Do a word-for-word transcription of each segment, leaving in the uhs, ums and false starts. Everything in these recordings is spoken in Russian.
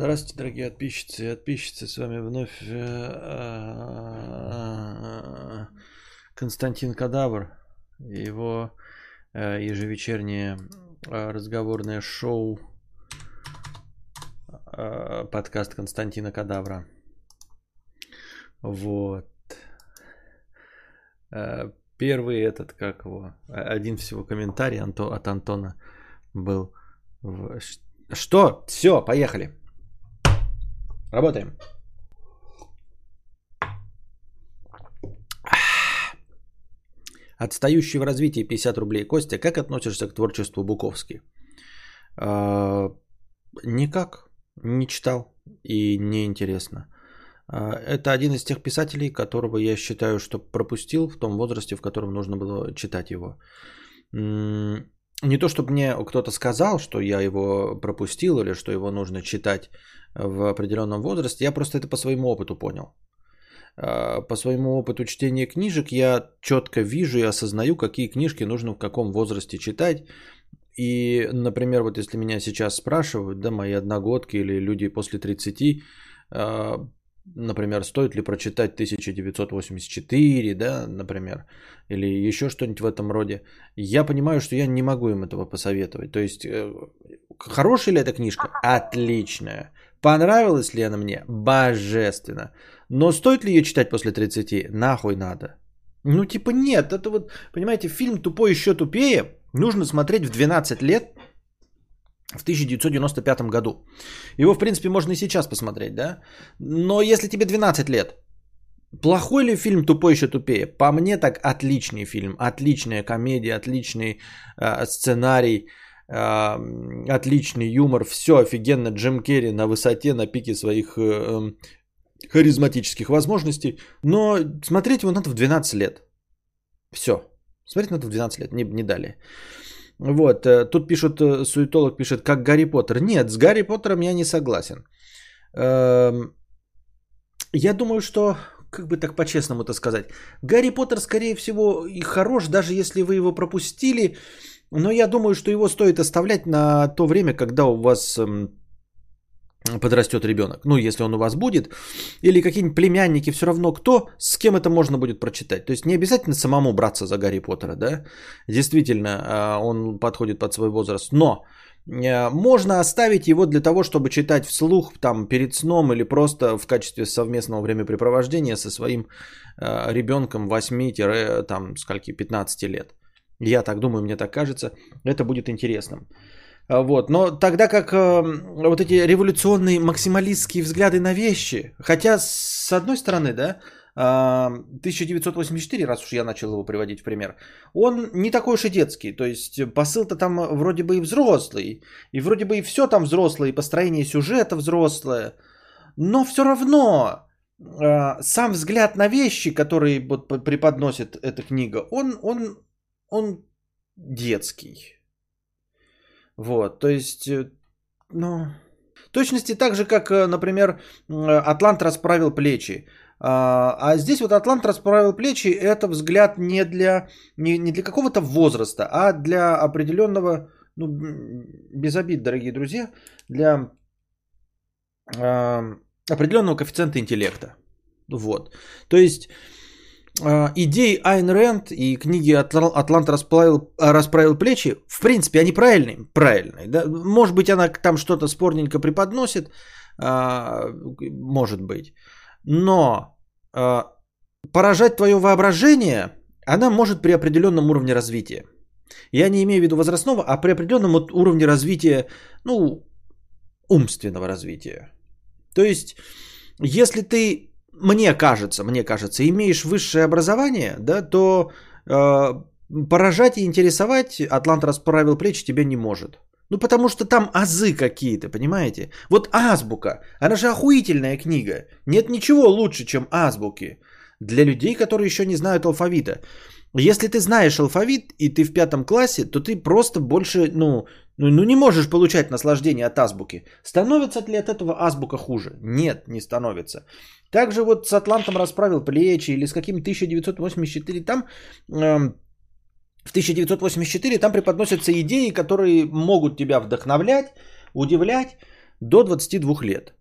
Здравствуйте, дорогие подписчицы и подписчицы. С вами вновь Константин Кадавр и его ежевечернее разговорное шоу подкаст Константина Кадавра. Вот. Первый этот, как его, один всего комментарий от Антона был. В... Что? Все, поехали. Работаем. Отстающий в развитии пятьдесят рублей. Костя, как относишься к творчеству Буковски? А, никак. Не читал и не интересно. А, это один из тех писателей, которого я считаю, что пропустил в том возрасте, в котором нужно было читать его. Не то, чтобы мне кто-то сказал, что я его пропустил или что его нужно читать в определенном возрасте. Я просто это по своему опыту понял. По своему опыту чтения книжек я четко вижу и осознаю, какие книжки нужно в каком возрасте читать. И, например, вот если меня сейчас спрашивают, да, мои одногодки или люди после тридцати, например, стоит ли прочитать тысяча девятьсот восемьдесят четыре, да, например, или еще что-нибудь в этом роде, я понимаю, что я не могу им этого посоветовать. То есть, хорошая ли эта книжка? Отличная. Понравилась ли она мне? Божественно. Но стоит ли ее читать после тридцати? Нахуй надо. Ну, типа, нет. Это вот, понимаете, фильм «Тупой еще тупее» нужно смотреть в двенадцать лет в тысяча девятьсот девяносто пятом году. Его, в принципе, можно и сейчас посмотреть, да? Но если тебе двенадцать лет, плохой ли фильм «Тупой еще тупее»? По мне так отличный фильм. Отличная комедия, отличный э, сценарий. Отличный юмор, все офигенно, Джим Керри на высоте, на пике своих э, харизматических возможностей, но смотреть его надо в двенадцать лет, все, смотреть надо в двенадцать лет, не, не далее. Вот, тут пишут, суетолог пишет, как Гарри Поттер. Нет, с Гарри Поттером я не согласен. Я думаю, что, как бы так по-честному это сказать, Гарри Поттер, скорее всего, и хорош, даже если вы его пропустили. Но я думаю, что его стоит оставлять на то время, когда у вас подрастет ребенок. Ну, если он у вас будет. Или какие-нибудь племянники, все равно кто, с кем это можно будет прочитать. То есть не обязательно самому браться за Гарри Поттера, да? Действительно, он подходит под свой возраст. Но можно оставить его для того, чтобы читать вслух там, перед сном или просто в качестве совместного времяпрепровождения со своим ребенком восьми-пятнадцати лет. Я так думаю, мне так кажется, это будет интересным. Вот. Но тогда как э, вот эти революционные максималистские взгляды на вещи, хотя с одной стороны, да, э, тысяча девятьсот восемьдесят четыре, раз уж я начал его приводить в пример, он не такой уж и детский, то есть посыл-то там вроде бы и взрослый, и вроде бы и все там взрослое, и построение сюжета взрослое, но все равно... Э, сам взгляд на вещи, который вот, преподносит эта книга, он... он Он детский. Вот, то есть, ну... В точности так же, как, например, «Атлант расправил плечи». А здесь вот «Атлант расправил плечи» – это взгляд не для, не, не для какого-то возраста, а для определенного, ну, без обид, дорогие друзья, для э, определенного коэффициента интеллекта. Вот, то есть... Идеи Айн Рэнд и книги «Атлант расправил, расправил плечи», в принципе, они правильные. Правильные, да? Может быть, она там что-то спорненько преподносит, может быть. Но поражать твое воображение она может при определенном уровне развития. Я не имею в виду возрастного, а при определенном уровне развития, ну, умственного развития. То есть, если ты... Мне кажется, мне кажется, имеешь высшее образование, да, то э, поражать и интересовать «Атлант расправил плечи» тебя не может. Ну, потому что там азы какие-то, понимаете? Вот азбука, она же охуительная книга. Нет ничего лучше, чем азбуки для людей, которые еще не знают алфавита. Если ты знаешь алфавит и ты в пятом классе, то ты просто больше, ну, ну не можешь получать наслаждение от азбуки. Становится ли от этого азбука хуже? Нет, не становится. Также вот с «Атлантом расправил плечи» или с каким тысяча девятьсот восемьдесят четыре, там э, в тысяча девятьсот восемьдесят четыре там преподносятся идеи, которые могут тебя вдохновлять, удивлять, до двадцати двух лет.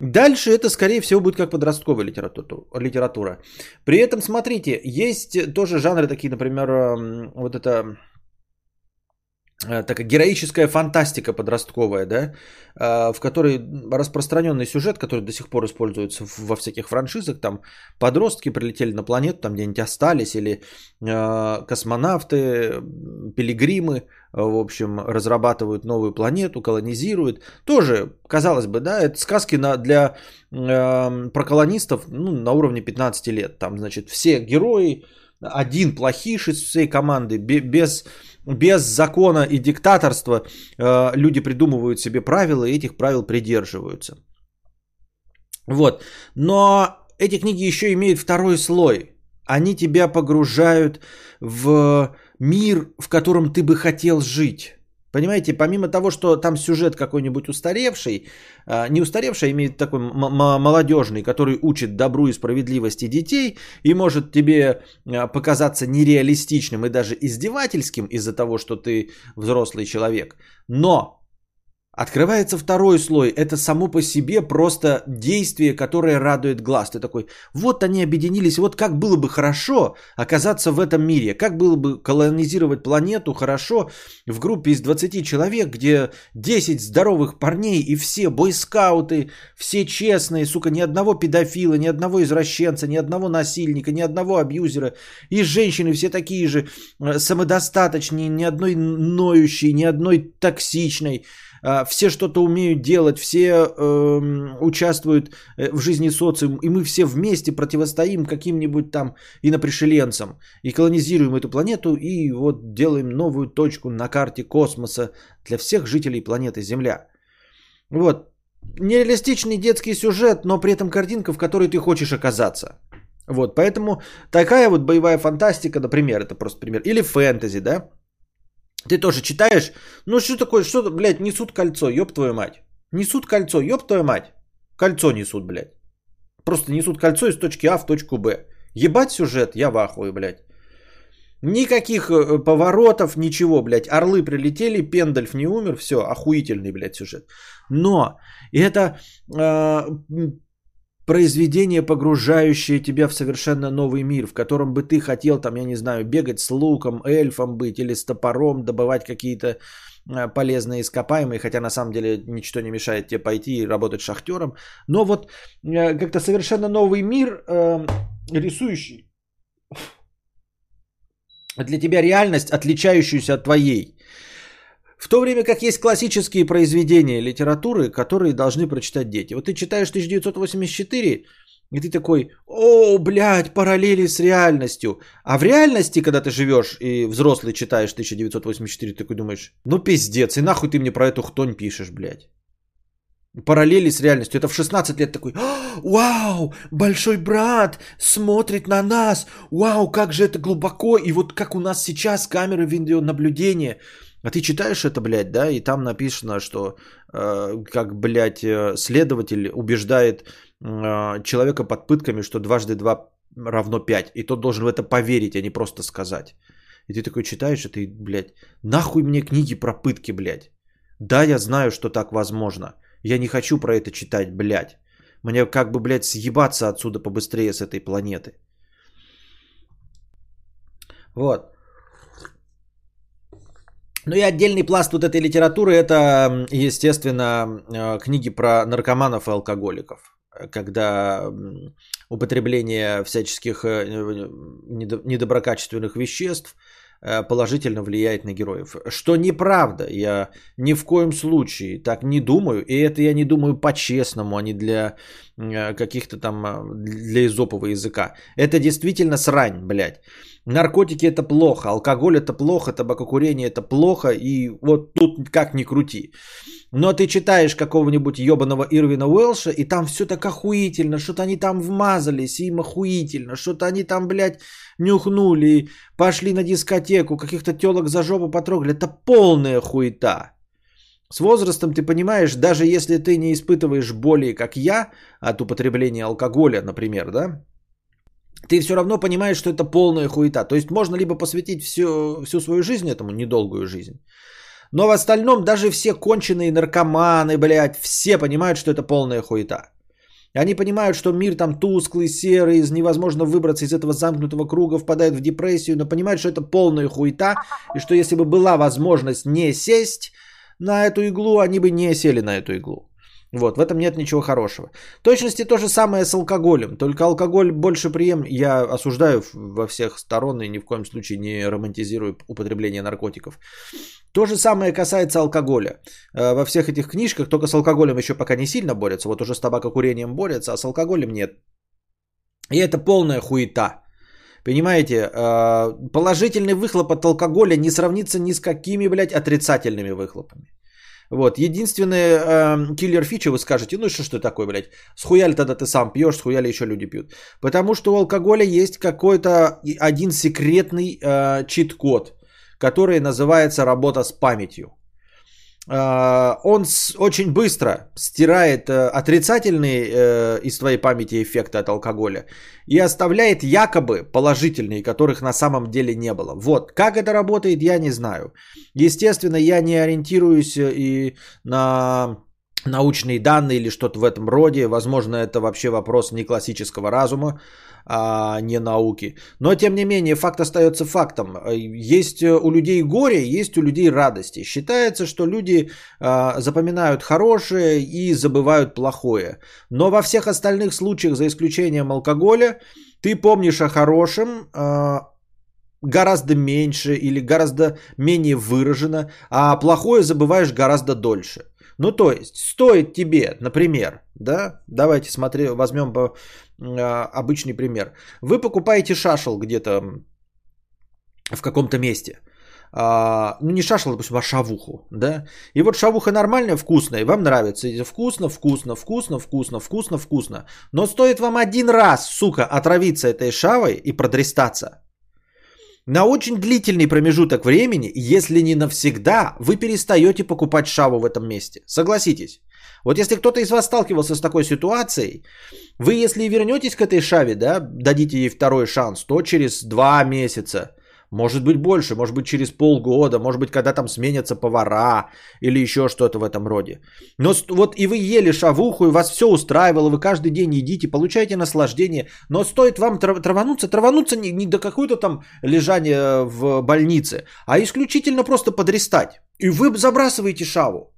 Дальше это, скорее всего, будет как подростковая литература. При этом, смотрите, есть тоже жанры такие, например, вот это такая героическая фантастика подростковая, да, в которой распространенный сюжет, который до сих пор используется во всяких франшизах, там подростки прилетели на планету, там где-нибудь остались, или космонавты, пилигримы, в общем, разрабатывают новую планету, колонизируют. Тоже, казалось бы, да, это сказки на, для э, про колонистов, ну, на уровне пятнадцати лет. Там, значит, все герои, один плохиш из всей команды, без, без закона и диктаторства э, люди придумывают себе правила и этих правил придерживаются. Вот. Но эти книги еще имеют второй слой. Они тебя погружают в мир, в котором ты бы хотел жить. Понимаете, помимо того, что там сюжет какой-нибудь устаревший, не устаревший, а имеет такой молодежный, который учит добру и справедливости детей, и может тебе показаться нереалистичным и даже издевательским из-за того, что ты взрослый человек. Но открывается второй слой. Это само по себе просто действие, которое радует глаз. Ты такой, вот они объединились, вот как было бы хорошо оказаться в этом мире. Как было бы колонизировать планету хорошо в группе из двадцати человек, где десять здоровых парней и все бойскауты, все честные, сука, ни одного педофила, ни одного извращенца, ни одного насильника, ни одного абьюзера. И женщины все такие же самодостаточные, ни одной ноющей, ни одной токсичной. Все что-то умеют делать, все э, участвуют в жизни социума, и мы все вместе противостоим каким-нибудь там инопришеленцам, и колонизируем эту планету, и вот делаем новую точку на карте космоса для всех жителей планеты Земля. Вот. Нереалистичный детский сюжет, но при этом картинка, в которой ты хочешь оказаться. Вот, поэтому такая вот боевая фантастика, например, это просто пример, или фэнтези, да? Ты тоже читаешь, ну что такое, что, блядь, несут кольцо, ёб твою мать. Несут кольцо, ёб твою мать. Кольцо несут, блядь. Просто несут кольцо из точки А в точку Б. Ебать сюжет, я в ахуе, блядь. Никаких поворотов, ничего, блядь. Орлы прилетели, Пендальф не умер, все, охуительный, блядь, сюжет. Но это э, произведение, погружающее тебя в совершенно новый мир, в котором бы ты хотел, там, я не знаю, бегать с луком, эльфом быть или с топором, добывать какие-то полезные ископаемые, хотя на самом деле ничто не мешает тебе пойти и работать шахтером. Но вот как-то совершенно новый мир, э, рисующий для тебя реальность, отличающуюся от твоей. В то время как есть классические произведения литературы, которые должны прочитать дети. Вот ты читаешь тысяча девятьсот восемьдесят четыре, и ты такой, о, блядь, параллели с реальностью. А в реальности, когда ты живешь и взрослый читаешь тысяча девятьсот восемьдесят четыре, ты такой думаешь, ну пиздец, и нахуй ты мне про эту хтонь пишешь, блядь. Параллели с реальностью. Это в шестнадцать лет такой, вау, большой брат смотрит на нас, вау, как же это глубоко, и вот как у нас сейчас камеры видеонаблюдения. А ты читаешь это, блядь, да, и там написано, что э, как, блядь, следователь убеждает э, человека под пытками, что дважды два равно пять. И тот должен в это поверить, а не просто сказать. И ты такой читаешь, и ты, блядь, нахуй мне книги про пытки, блядь. Да, я знаю, что так возможно. Я не хочу про это читать, блядь. Мне как бы, блядь, съебаться отсюда побыстрее с этой планеты. Вот. Ну и отдельный пласт вот этой литературы – это, естественно, книги про наркоманов и алкоголиков. Когда употребление всяческих недоброкачественных веществ положительно влияет на героев. Что неправда, я ни в коем случае так не думаю. И это я не думаю по-честному, а не для каких-то там, для изопового языка. Это действительно срань, блядь. Наркотики это плохо, алкоголь это плохо, табакокурение это плохо, и вот тут как ни крути. Но ты читаешь какого-нибудь ебаного Ирвина Уэлша, и там все так охуительно, что-то они там вмазались, им охуительно, что-то они там, блядь, нюхнули, пошли на дискотеку, каких-то телок за жопу потрогали, это полная хуета. С возрастом ты понимаешь, даже если ты не испытываешь боли, как я, от употребления алкоголя, например, да, ты все равно понимаешь, что это полная хуета. То есть можно либо посвятить всю, всю свою жизнь этому, недолгую жизнь, Но в остальном даже все конченые наркоманы, блядь, все понимают, что это полная хуета. Они понимают, что мир там тусклый, серый, невозможно выбраться из этого замкнутого круга, впадают в депрессию, но понимают, что это полная хуета, и что если бы была возможность не сесть на эту иглу, они бы не сели на эту иглу. Вот, в этом нет ничего хорошего. В точности то же самое с алкоголем, только алкоголь больше прием, я осуждаю во всех сторон и ни в коем случае не романтизирую употребление наркотиков. То же самое касается алкоголя. Во всех этих книжках, только с алкоголем еще пока не сильно борются, вот уже с табакокурением борются, а с алкоголем нет. И это полная хуета. Понимаете, положительный выхлоп от алкоголя не сравнится ни с какими, блядь, отрицательными выхлопами. Вот, единственное э, киллер фича, вы скажете, ну что ж ты такой, блядь, схуя ли тогда ты сам пьешь, схуя ли еще люди пьют. Потому что у алкоголя есть какой-то один секретный э, чит-код, который называется работа с памятью. Э, он с, очень быстро стирает э, отрицательные э, из твоей памяти эффекты от алкоголя и оставляет якобы положительные, которых на самом деле не было. Вот, как это работает, я не знаю. Естественно, я не ориентируюсь и на научные данные или что-то в этом роде. Возможно, это вообще вопрос не классического разума, а не науки. Но, тем не менее, факт остается фактом. Есть у людей горе, есть у людей радости. Считается, что люди а, запоминают хорошее и забывают плохое. Но во всех остальных случаях, за исключением алкоголя, ты помнишь о хорошем, а, гораздо меньше или гораздо менее выражено, а плохое забываешь гораздо дольше. Ну, то есть, стоит тебе, например, да, давайте смотри, возьмем э, обычный пример. Вы покупаете шашел где-то в каком-то месте. А, ну, не шашел, допустим, а шавуху, да. И вот шавуха нормальная, вкусная, и вам нравится. И вкусно, вкусно, вкусно, вкусно, вкусно, вкусно. Но стоит вам один раз, сука, отравиться этой шавой и продрестаться. На очень длительный промежуток времени, если не навсегда, вы перестаете покупать шаву в этом месте. Согласитесь. Вот если кто-то из вас сталкивался с такой ситуацией, вы если вернетесь к этой шаве, да, дадите ей второй шанс, то через два месяца, может быть больше, может быть через полгода, может быть когда там сменятся повара или еще что-то в этом роде. Но вот и вы ели шавуху, и вас все устраивало, вы каждый день едите, получаете наслаждение, но стоит вам травануться, травануться не, не до какого-то там лежания в больнице, а исключительно просто подрестать. И вы забрасываете шаву.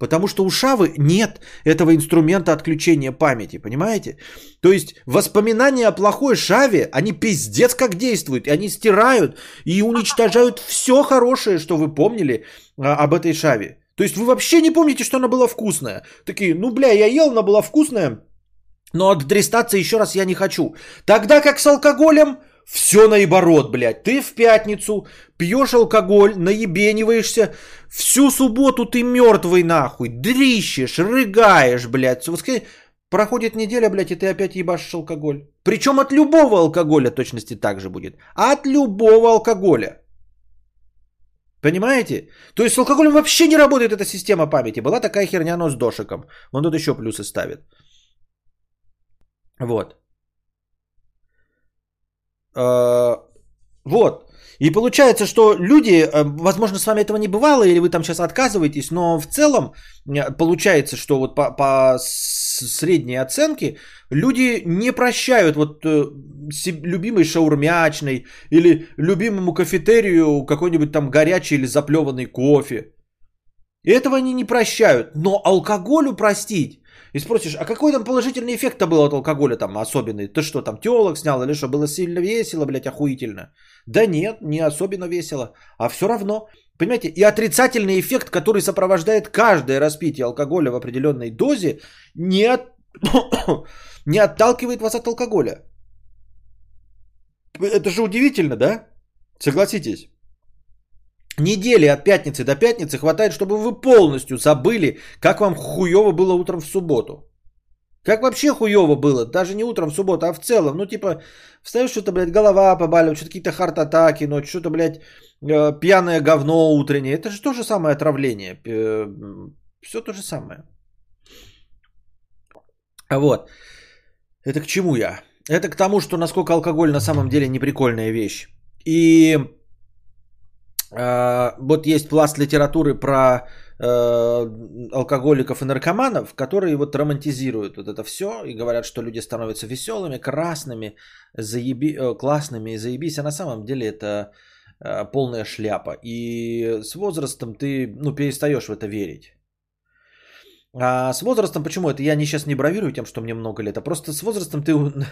Потому что у шавы нет этого инструмента отключения памяти, понимаете? То есть воспоминания о плохой шаве, они пиздец как действуют. И они стирают и уничтожают все хорошее, что вы помнили а, об этой шаве. То есть вы вообще не помните, что она была вкусная. Такие, ну бля, я ел, она была вкусная, но отдрестаться еще раз я не хочу. Тогда как с алкоголем... Все наоборот, блядь. Ты в пятницу пьешь алкоголь, наебениваешься. Всю субботу ты мертвый нахуй. Дрищешь, рыгаешь, блядь. Проходит неделя, блядь, и ты опять ебашишь алкоголь. Причем от любого алкоголя точности так же будет. От любого алкоголя. Понимаете? То есть с алкоголем вообще не работает эта система памяти. Была такая херня, но с дошиком. Он тут еще плюсы ставит. Вот. Вот. И получается, что люди, возможно, с вами этого не бывало, или вы там сейчас отказываетесь, но в целом получается, что вот по, по средней оценке люди не прощают вот любимой шаурмячной или любимому кафетерию какой-нибудь там горячий или заплеванный кофе. Этого они не прощают, но алкоголю простить. И спросишь, а какой там положительный эффект-то был от алкоголя там особенный? Ты что, там тёлок снял или что? Было сильно весело, блядь, охуительно. Да нет, не особенно весело. А всё равно. Понимаете, и отрицательный эффект, который сопровождает каждое распитие алкоголя в определённой дозе, не, от... не отталкивает вас от алкоголя. Это же удивительно, да? Согласитесь. Недели от пятницы до пятницы хватает, чтобы вы полностью забыли, как вам хуёво было утром в субботу. Как вообще хуёво было, даже не утром в субботу, а в целом. Ну типа, встаёшь, что-то, блядь, голова побаливает, что-то какие-то хард-атаки, но что-то, блядь, пьяное говно утреннее. Это же то же самое отравление. Всё то же самое. Вот. Это к чему я? Это к тому, что насколько алкоголь на самом деле неприкольная вещь. И... Вот есть пласт литературы про алкоголиков и наркоманов, которые вот романтизируют вот это все и говорят, что люди становятся веселыми, красными, заеби... классными и заебись. А на самом деле это полная шляпа. И с возрастом ты ну, перестаешь в это верить. А с возрастом, почему это? Я не, сейчас не бравирую тем, что мне много лет, а просто с возрастом ты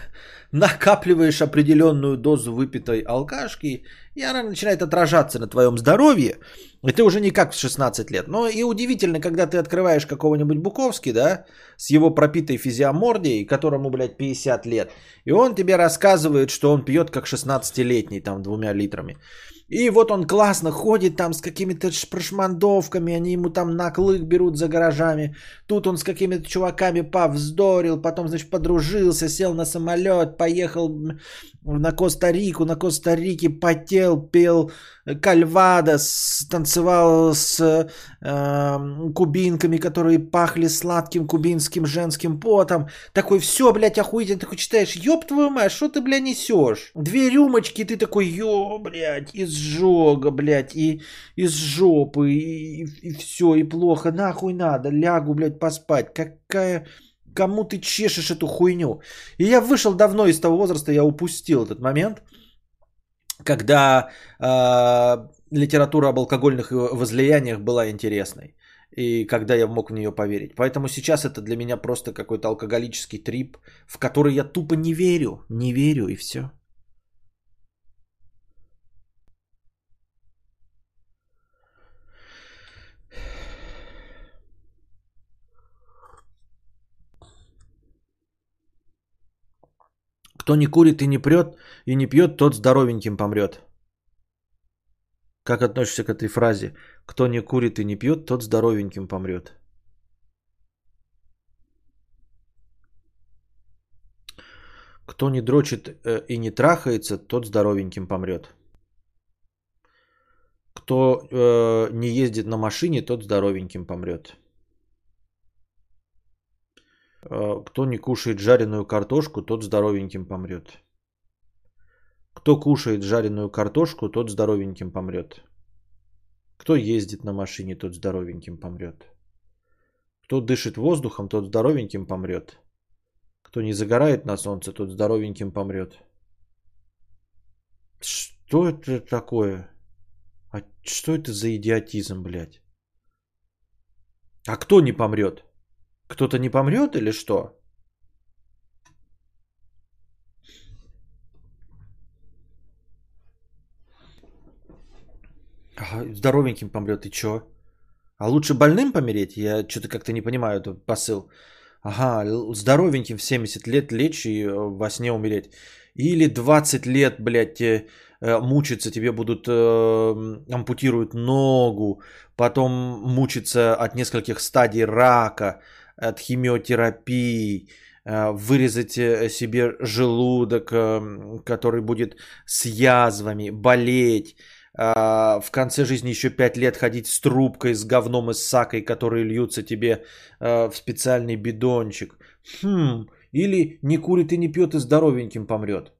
накапливаешь определенную дозу выпитой алкашки, и она начинает отражаться на твоем здоровье, и ты уже не как в шестнадцать лет. Но и удивительно, когда ты открываешь какого-нибудь Буковски, да, с его пропитой физиомордией, которому, блядь, пятьдесят лет, и он тебе рассказывает, что он пьет как шестнадцатилетний, там, двумя литрами. И вот он классно ходит там с какими-то прошмандовками, они ему там на клык берут за гаражами. Тут он с какими-то чуваками повздорил, потом, значит, подружился, сел на самолет, поехал на Коста-Рику, на Коста-Рике потел, пел кальвадос, танцевал с э, кубинками, которые пахли сладким кубинским женским потом. Такой, все, блядь, охуительно, такой читаешь, ёб твою мать, что ты, бля, несешь? Две рюмочки, ты такой, ё, блядь, из жога, блядь, и из жопы, и, и все, и плохо, нахуй надо, лягу, блядь, поспать, какая, кому ты чешешь эту хуйню? И я вышел давно из того возраста, я упустил этот момент, когда э, литература об алкогольных возлияниях была интересной, и когда я мог в нее поверить. Поэтому сейчас это для меня просто какой-то алкоголический трип, в который я тупо не верю, не верю, и все. Кто не курит и не прет, и не пьет, тот здоровеньким помрет. Как относишься к этой фразе? Кто не курит и не пьет, тот здоровеньким помрет. Кто не дрочит и не трахается, тот здоровеньким помрет. Кто э, не ездит на машине, тот здоровеньким помрет. Кто не кушает жареную картошку, тот здоровеньким помрет. Кто кушает жареную картошку, тот здоровеньким помрет. Кто ездит на машине, тот здоровеньким помрет. Кто дышит воздухом, тот здоровеньким помрет. Кто не загорает на солнце, тот здоровеньким помрет. Что это такое? А что это за идиотизм, блядь? А кто не помрет? Кто-то не помрет или что? Здоровеньким помрет, и что? А лучше больным помереть? Я что-то как-то не понимаю этот посыл. Ага, здоровеньким в семьдесят лет лечь и во сне умереть. Или двадцать лет, блядь, мучиться, тебе будут, э, ампутируют ногу, потом мучиться от нескольких стадий рака, от химиотерапии, вырезать себе желудок, который будет с язвами, болеть, в конце жизни еще пять лет ходить с трубкой, с говном и с сакой, которые льются тебе в специальный бидончик. Хм, или не курит и не пьет и здоровеньким помрет.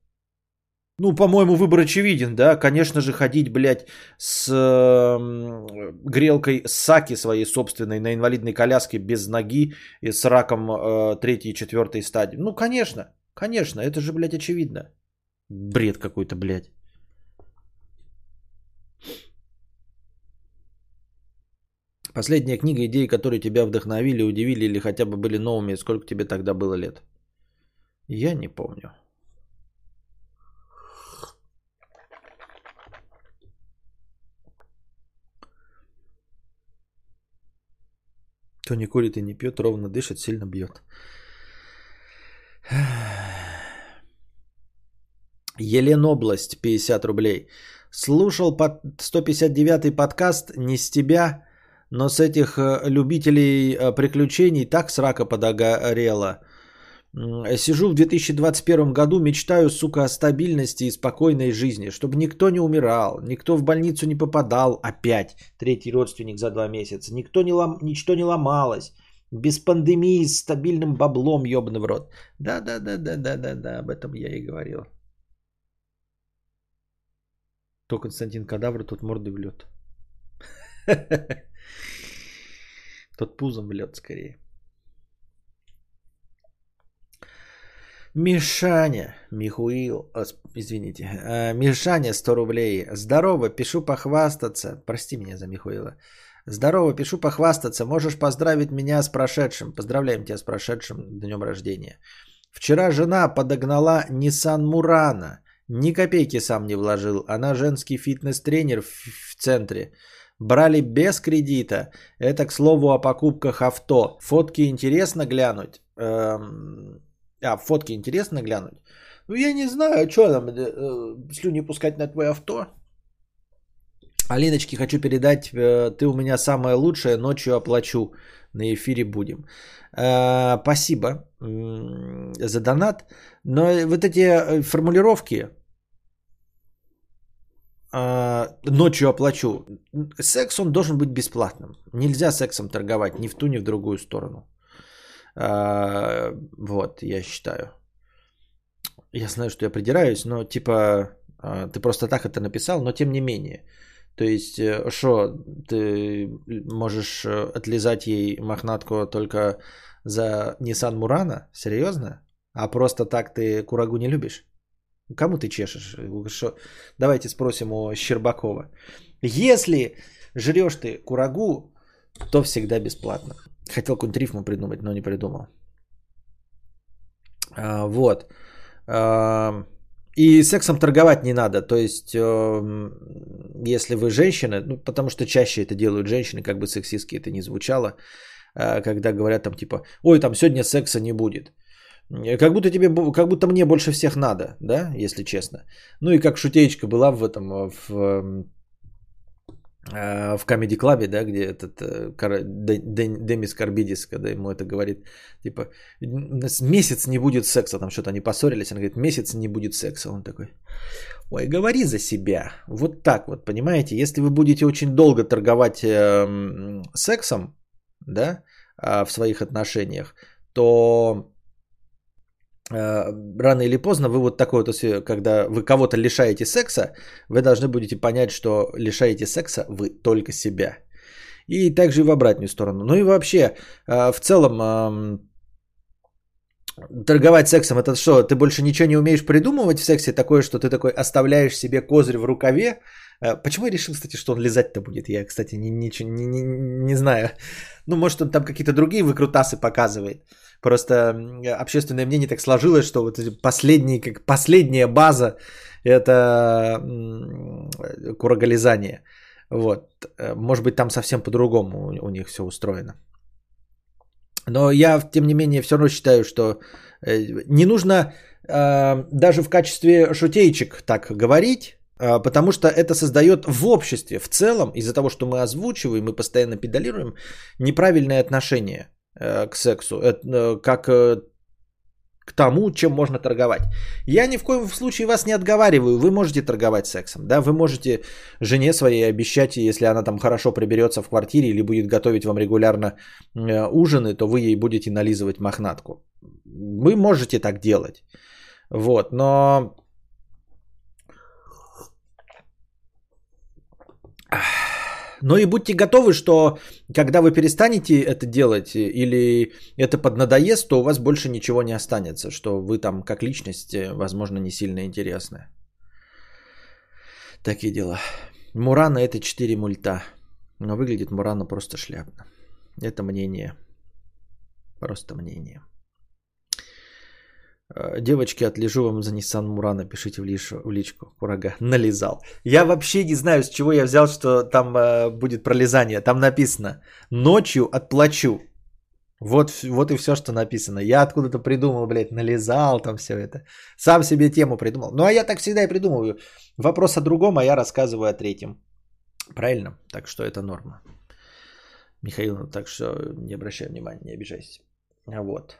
Ну, по-моему, выбор очевиден, да? Конечно же, ходить, блядь, с э, грелкой саки своей собственной на инвалидной коляске без ноги и с раком э, третьей и четвертой стадии. Ну, конечно, конечно, это же, блядь, очевидно. Бред какой-то, блядь. Последняя книга, идеи, которые тебя вдохновили, удивили или хотя бы были новыми, сколько тебе тогда было лет? Я не помню. Кто не курит и не пьет, ровно дышит, сильно бьет. Еленобласть, пятьдесят рублей. Слушал под сто пятьдесят девятый подкаст не с тебя, но с этих любителей приключений так срака подогорела. Сижу в две тысячи двадцать первом году, мечтаю, сука, о стабильности и спокойной жизни, чтобы никто не умирал, никто в больницу не попадал опять, третий родственник за два месяца, никто не лом... ничто не ломалось, без пандемии, с стабильным баблом, ёбаный в рот. Да-да-да-да-да-да-да, об этом я и говорил. То Константин Кадавра, тот мордой в лед. Тот пузом в лед скорее. Мишаня, Михуил, извините, Мишаня сто рублей. Здорово, пишу похвастаться. Прости меня за Михуила. Здорово, пишу похвастаться. Можешь поздравить меня с прошедшим. Поздравляем тебя с прошедшим днем рождения. Вчера жена подогнала Nissan Murano. Ни копейки сам не вложил. Она женский фитнес-тренер в центре. Брали без кредита. Это, к слову, о покупках авто. Фотки интересно глянуть. Эм... А, фотки интересно глянуть? Ну, я не знаю, что там, э, слюни пускать на твое авто. Алиночке хочу передать, э, ты у меня самая лучшая, ночью оплачу. На эфире будем. Э, спасибо э, за донат. Но вот эти формулировки, э, ночью оплачу, секс он должен быть бесплатным. Нельзя сексом торговать ни в ту, ни в другую сторону. Вот, я считаю. Я знаю, что я придираюсь, но типа ты просто так это написал, но тем не менее. То есть, что, ты можешь отлизать ей мохнатку только за Nissan Murano? Серьезно? А просто так ты курагу не любишь? Кому ты чешешь? Шо? Давайте спросим у Щербакова. Если жрешь ты курагу, то всегда бесплатно. Хотел какую-нибудь рифму придумать, но не придумал. А, вот. А, и сексом торговать не надо. То есть, если вы женщина, ну, потому что чаще это делают женщины, как бы сексистски это не звучало, когда говорят там типа, ой, там сегодня секса не будет. Как будто тебе, как будто мне больше всех надо, да, если честно. Ну и как шутеечка была в этом, в... в Камеди-клабе, да, где этот Демис Карбидис, когда ему это говорит, типа, месяц не будет секса, там что-то они поссорились, она говорит, месяц не будет секса, он такой, ой, говори за себя, вот так вот, понимаете, если вы будете очень долго торговать сексом, да, в своих отношениях, то рано или поздно вы вот такое, вот, когда вы кого-то лишаете секса, вы должны будете понять, что лишаете секса вы только себя. И также и в обратную сторону. Ну и вообще, в целом, торговать сексом, это что, ты больше ничего не умеешь придумывать в сексе? Такое, что ты такой оставляешь себе козырь в рукаве? Почему я решил, кстати, что он лизать-то будет? Я, кстати, не, ничего, не, не, не знаю. Ну, может, он там какие-то другие выкрутасы показывает. Просто общественное мнение так сложилось, что вот последний, как последняя база – это кураголизание. Вот. Может быть, там совсем по-другому у них все устроено. Но я, тем не менее, все равно считаю, что не нужно даже в качестве шутейчик так говорить, потому что это создает в обществе в целом, из-за того, что мы озвучиваем, мы постоянно педалируем, неправильное отношение к сексу, как к тому, чем можно торговать. Я ни в коем случае вас не отговариваю, вы можете торговать сексом, да, вы можете жене своей обещать, если она там хорошо приберется в квартире или будет готовить вам регулярно ужины, то вы ей будете нализывать мохнатку. Вы можете так делать, вот, но... Но и будьте готовы, что когда вы перестанете это делать или это поднадоест, то у вас больше ничего не останется, что вы там как личность, возможно, не сильно интересны. Такие дела. Мурано это четыре мульта, но выглядит Мурано просто шляпно. Это мнение. Просто мнение. Девочки, отлежу вам за Nissan Murano, пишите в, лиш... в личку. Курага, нализал. Я вообще не знаю, с чего я взял, что там э, будет пролизание. Там написано, ночью отплачу. Вот, вот и все, что написано. Я откуда-то придумал, блядь, нализал там все это. Сам себе тему придумал. Ну, а я так всегда и придумываю. Вопрос о другом, а я рассказываю о третьем. Правильно? Так что это норма. Михаил, ну, так что не обращай внимания, не обижайся. Вот.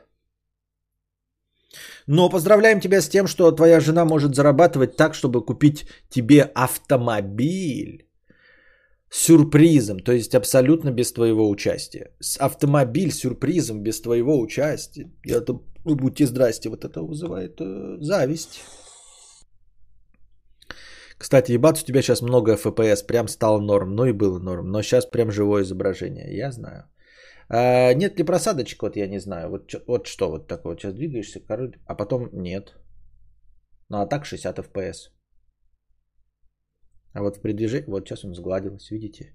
Но поздравляем тебя с тем, что твоя жена может зарабатывать так, чтобы купить тебе автомобиль с сюрпризом, то есть абсолютно без твоего участия. Автомобиль с сюрпризом без твоего участия. Это, будьте здрасте, вот это вызывает зависть. Кстати, ебаться у тебя сейчас много эф пи эс, прям стало норм, ну и было норм, но сейчас прям живое изображение, я знаю. А, нет ли просадочек, вот я не знаю, вот, вот что вот такое, сейчас двигаешься, короче, а потом нет. Ну а так шестьдесят эф пи эс. А вот в придвижении, вот сейчас он сгладилось, видите?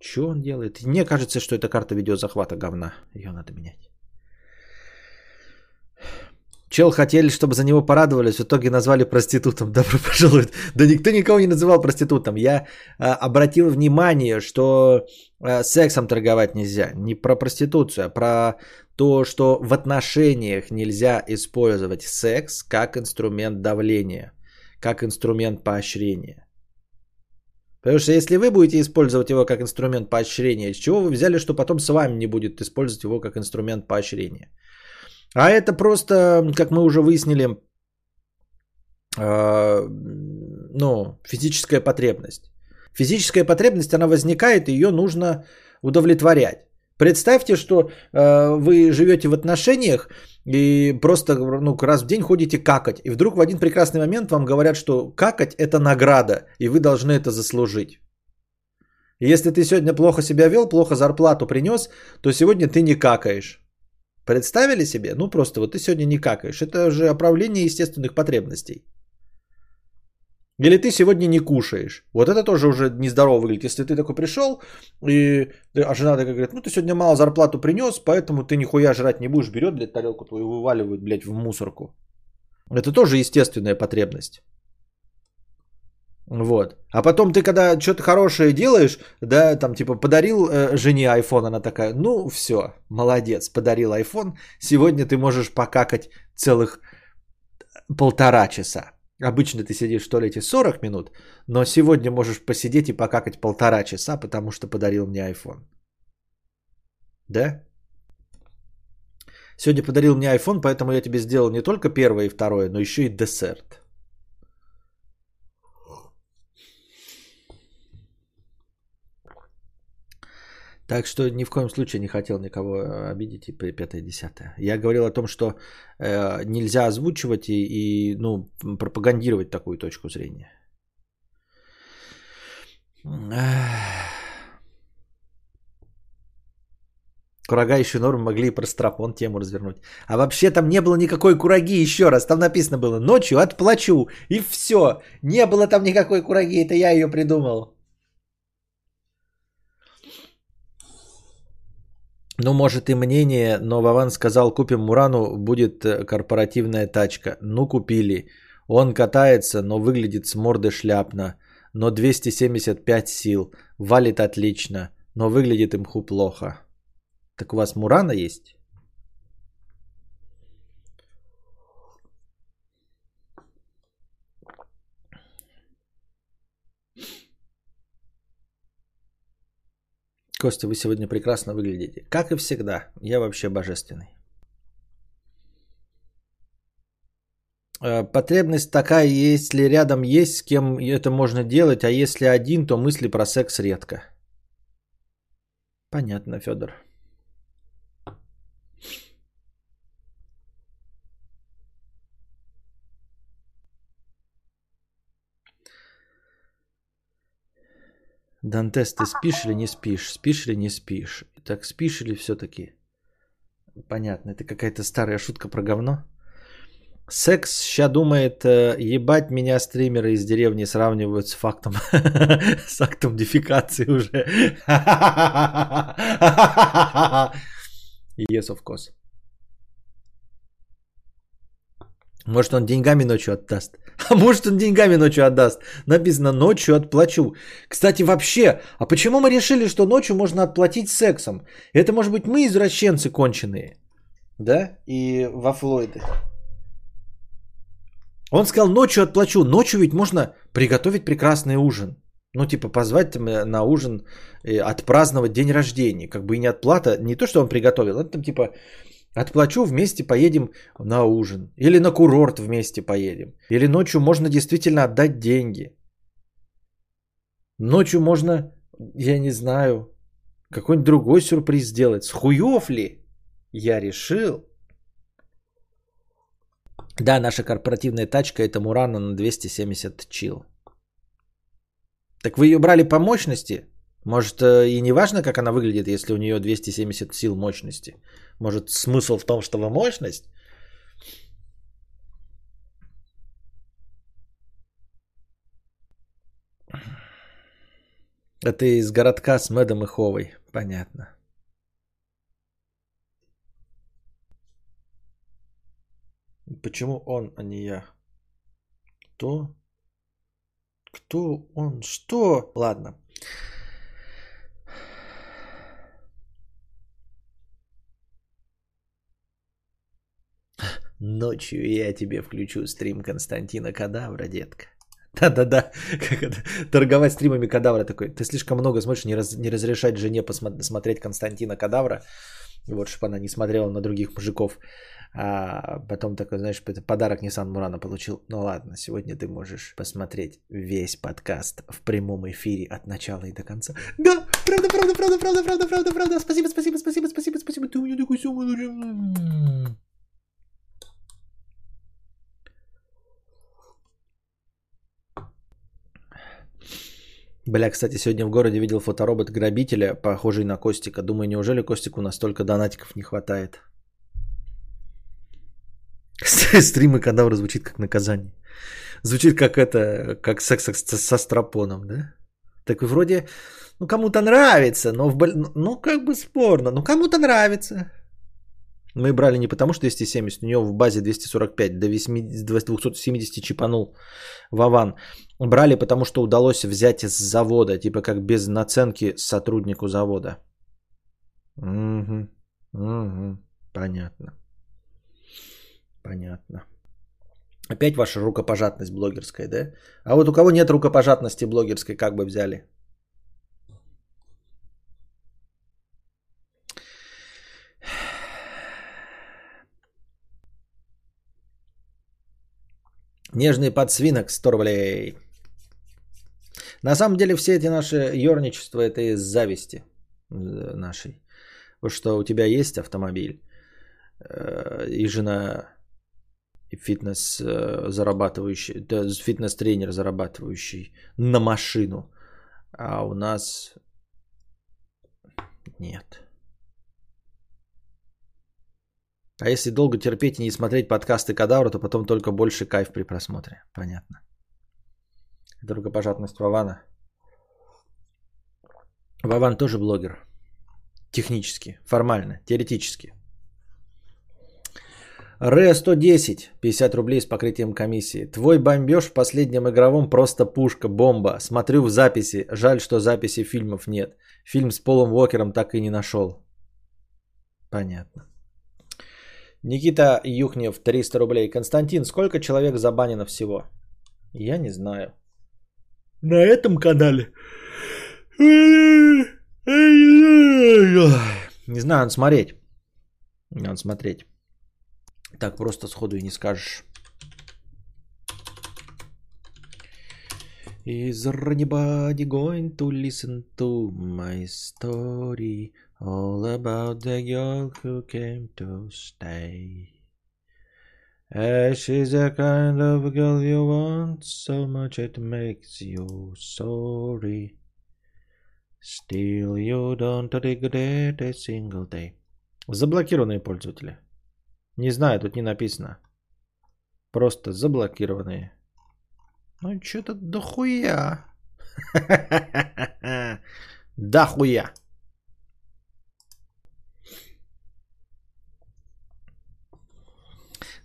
Что он делает? Мне кажется, что эта карта видеозахвата говна, ее надо менять. Чел хотели, чтобы за него порадовались, в итоге назвали проститутом. Добро пожаловать. Да никто никого не называл проститутом. Я а, обратил внимание, что а, сексом торговать нельзя. Не про проституцию, а про то, что в отношениях нельзя использовать секс как инструмент давления, как инструмент поощрения. Потому что если вы будете использовать его как инструмент поощрения, из чего вы взяли, что потом с вами не будет использовать его как инструмент поощрения? А это просто, как мы уже выяснили, э, ну, физическая потребность. Физическая потребность, она возникает, ее нужно удовлетворять. Представьте, что э, вы живете в отношениях и просто ну, раз в день ходите какать. И вдруг в один прекрасный момент вам говорят, что какать – это награда, и вы должны это заслужить. И если ты сегодня плохо себя вел, плохо зарплату принес, то сегодня ты не какаешь. Представили себе? Ну просто вот ты сегодня не какаешь. Это же оправление естественных потребностей. Или ты сегодня не кушаешь. Вот это тоже уже нездорово выглядит. Если ты такой пришел, и... а жена такая говорит, ну ты сегодня мало зарплату принес, поэтому ты нихуя жрать не будешь. Берет, блядь, тарелку твою и вываливает, блядь, в мусорку. Это тоже естественная потребность. Вот. А потом ты когда что-то хорошее делаешь, да, там типа подарил э, жене iPhone, она такая, ну все, молодец, подарил iPhone, сегодня ты можешь покакать целых полтора часа. Обычно ты сидишь в туалете сорок минут, но сегодня можешь посидеть и покакать полтора часа, потому что подарил мне iPhone. Да? Сегодня подарил мне iPhone, поэтому я тебе сделал не только первое и второе, но еще и десерт. Так что ни в коем случае не хотел никого обидеть и пятое-десятое. Я говорил о том, что э, нельзя озвучивать и, и ну, пропагандировать такую точку зрения. Курага еще норм, могли и про стропон тему развернуть. А вообще там не было никакой кураги, еще раз. Там написано было, ночью отплачу. И все. Не было там никакой кураги, это я ее придумал. Ну, может и мнение, но Вован сказал, купим Мурану, будет корпоративная тачка. Ну, купили. Он катается, но выглядит с морды шляпно. Но двести семьдесят пять сил. Валит отлично, но выглядит имху плохо. Так у вас Мурана есть? Костя, вы сегодня прекрасно выглядите. Как и всегда, я вообще божественный. Потребность такая, если рядом есть, с кем это можно делать, а если один, то мысли про секс редко. Понятно, Федор. Дантес, ты спишь или не спишь? Спишь или не спишь? Так спишь или все-таки? Понятно, это какая-то старая шутка про говно. Секс, ща думает, ебать меня стримеры из деревни сравнивают с фактом, с актом дефекации уже. Yes, of course. Может, он деньгами ночью отдаст. А может, он деньгами ночью отдаст. Написано, ночью отплачу. Кстати, вообще, а почему мы решили, что ночью можно отплатить сексом? Это, может быть, мы извращенцы конченые. Да? И во Флойды. Он сказал, ночью отплачу. Ночью ведь можно приготовить прекрасный ужин. Ну, типа, позвать на ужин, отпраздновать день рождения. Как бы и не отплата. Не то, что он приготовил. Это там, типа... Отплачу, вместе поедем на ужин. Или на курорт вместе поедем. Или ночью можно действительно отдать деньги. Ночью можно, я не знаю, какой-нибудь другой сюрприз сделать. С хуев ли? Я решил. Да, наша корпоративная тачка это Мурана на двести семьдесят чил. Так вы ее брали по мощности? Может, и не важно, как она выглядит, если у нее двести семьдесят сил мощности? Может, смысл в том, что вы мощность? Это из городка с Мэдом и Ховой. Понятно. Почему он, а не я? Кто? Кто он? Что? Ладно. Ночью я тебе включу стрим Константина Кадавра, детка. Да-да-да, торговать стримами Кадавра такой. Ты слишком много смотришь, не, раз, не разрешать жене посмотреть смотреть Константина Кадавра. Вот, чтобы она не смотрела на других мужиков. А потом такой, знаешь, подарок Nissan Murano получил. Ну ладно, сегодня ты можешь посмотреть весь подкаст в прямом эфире от начала и до конца. Да, правда, правда, правда, правда, правда, правда, правда. Спасибо, спасибо, спасибо, спасибо, спасибо. Ты у меня такой сумму. Бля, кстати, сегодня в городе видел фоторобот-грабителя, похожий на Костика. Думаю, неужели Костику настолько донатиков не хватает? Стримы Кадавра звучит как наказание. Звучит как это, как секс со стропоном, да? Так вроде, ну кому-то нравится, но в, ну как бы спорно, ну кому-то нравится. Мы брали не потому, что двести семьдесят, у него в базе двести сорок пять, до двести семьдесят чипанул Вован. Брали, потому что удалось взять с завода, типа как без наценки сотруднику завода. Угу, угу, понятно. Понятно. Опять ваша рукопожатность блогерская, да? А вот у кого нет рукопожатности блогерской, как бы взяли? Нежный подсвинок, сто рублей. На самом деле все эти наши ёрничества, это из зависти нашей. Потому что у тебя есть автомобиль, и жена, и фитнес зарабатывающий, фитнес-тренер зарабатывающий на машину. А у нас нет. А если долго терпеть и не смотреть подкасты Кадавра, то потом только больше кайф при просмотре. Понятно. Это рукопожатность Вована. Вован тоже блогер. Технически, формально, теоретически. Р сто десять, пятьдесят рублей с покрытием комиссии. Твой бомбеж в последнем игровом просто пушка, бомба. Смотрю в записи. Жаль, что записи фильмов нет. Фильм с Полом Уокером так и не нашел. Понятно. Никита Юхнев, триста рублей. Константин, сколько человек забанено всего? Я не знаю. На этом канале? Не знаю, надо смотреть. Надо смотреть. Так просто сходу и не скажешь. Is anybody going to listen to my story? All about the girl who came to stay. And she's the kind of girl you want so much it makes you sorry. Still you don't regret a single day. Заблокированные пользователи. Не знаю, тут не написано. Просто заблокированные. Ну что-то дохуя. Дохуя.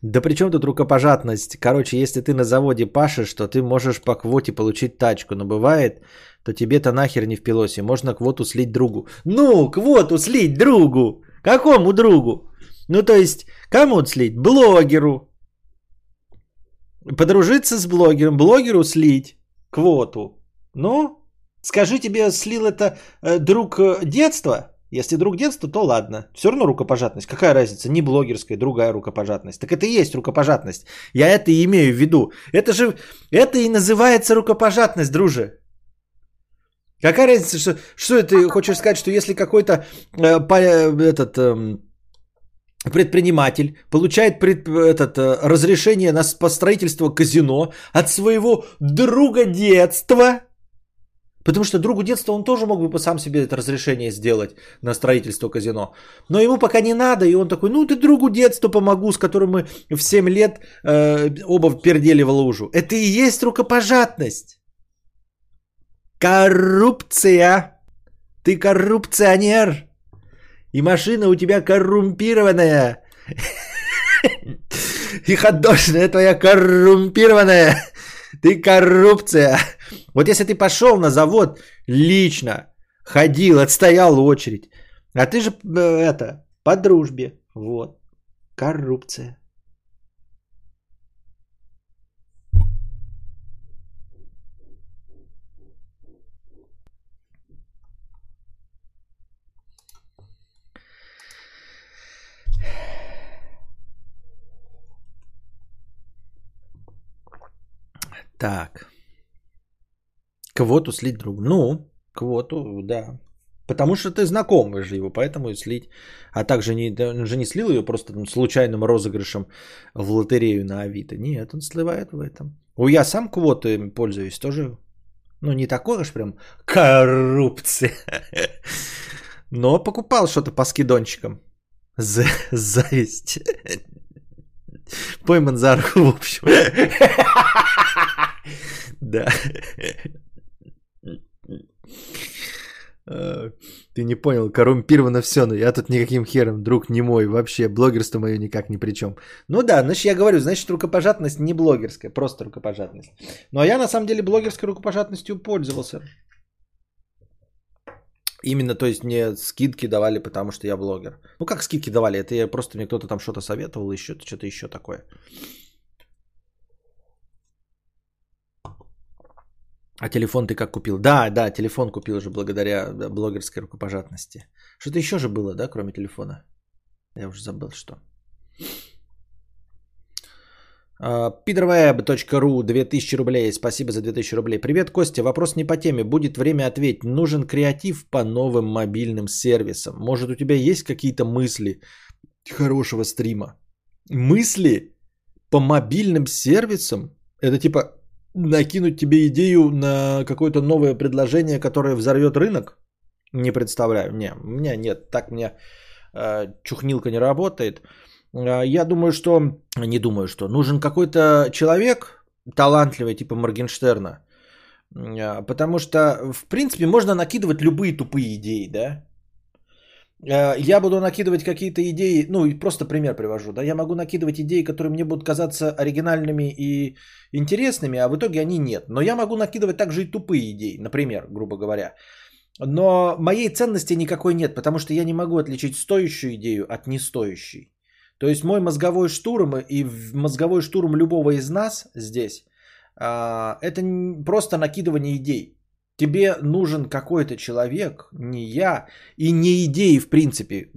Да при чем тут рукопожатность? Короче, если ты на заводе пашешь, то ты можешь по квоте получить тачку. Но бывает, то тебе-то нахер не впилось. И можно квоту слить другу. Ну, квоту слить другу! Какому другу? Ну, то есть, кому слить? Блогеру. Подружиться с блогером. Блогеру слить квоту. Ну, скажи, тебе слил это э, друг детства? Если друг детства, то ладно. Все равно рукопожатность. Какая разница? Не блогерская, другая рукопожатность. Так это и есть рукопожатность. Я это и имею в виду. Это же, это и называется рукопожатность, друже. Какая разница, что, что ты хочешь сказать, что если какой-то э, по, этот, э, предприниматель получает пред, этот, э, разрешение на строительство казино от своего друга детства... Потому что другу детства он тоже мог бы по сам себе это разрешение сделать на строительство казино. Но ему пока не надо, и он такой, ну ты другу детства помогу, с которым мы в семь лет э, оба пердели в лужу. Это и есть рукопожатность. Коррупция. Ты коррупционер. И машина у тебя коррумпированная. И ходошная твоя коррумпированная. Ты коррупция. Вот если ты пошел на завод лично, ходил, отстоял очередь. А ты же это, по дружбе. Вот. Коррупция. Так. Квоту слить другу. Ну, квоту, да. Потому что ты знакомый же его, поэтому и слить. А также не, он же не слил ее просто там, случайным розыгрышем в лотерею на Авито. Нет, он сливает в этом. У я сам квотами пользуюсь тоже. Ну, не такой уж прям коррупция. Но покупал что-то по скидончикам. Зависть. Пойман за руку, в общем. Да. Ты не понял, коррумпировано все, но я тут никаким хером, друг не мой, вообще блогерство мое никак ни при чем. Ну да, значит я говорю, значит рукопожатность не блогерская, просто рукопожатность. Ну а я на самом деле блогерской рукопожатностью пользовался. Именно, то есть мне скидки давали, потому что я блогер. Ну как скидки давали, это я просто, мне кто-то там что-то советовал, еще что-то еще такое. А телефон ты как купил? Да, да, телефон купил же благодаря блогерской рукопожатности. Что-то еще же было, да, кроме телефона? Я уже забыл, что. Пидровеб.ру, две тысячи рублей, спасибо за две тысячи рублей. Привет, Костя, вопрос не по теме, будет время ответить. Нужен креатив по новым мобильным сервисам. Может, у тебя есть какие-то мысли хорошего стрима? Мысли по мобильным сервисам? Это типа... Накинуть тебе идею на какое-то новое предложение, которое взорвет рынок? Не представляю. Не, у меня нет. Так у меня э, чухнилка не работает. Э, я думаю, что... Не думаю, что. Нужен какой-то человек талантливый, типа Моргенштерна. Э, потому что, в принципе, можно накидывать любые тупые идеи, да? Э, я буду накидывать какие-то идеи... Ну, и просто пример привожу, да? Я могу накидывать идеи, которые мне будут казаться оригинальными и... интересными, а в итоге они нет. Но я могу накидывать также и тупые идеи, например, грубо говоря. Но моей ценности никакой нет, потому что я не могу отличить стоящую идею от нестоящей. То есть мой мозговой штурм и мозговой штурм любого из нас здесь, это просто накидывание идей. Тебе нужен какой-то человек, не я, и не идеи, в принципе,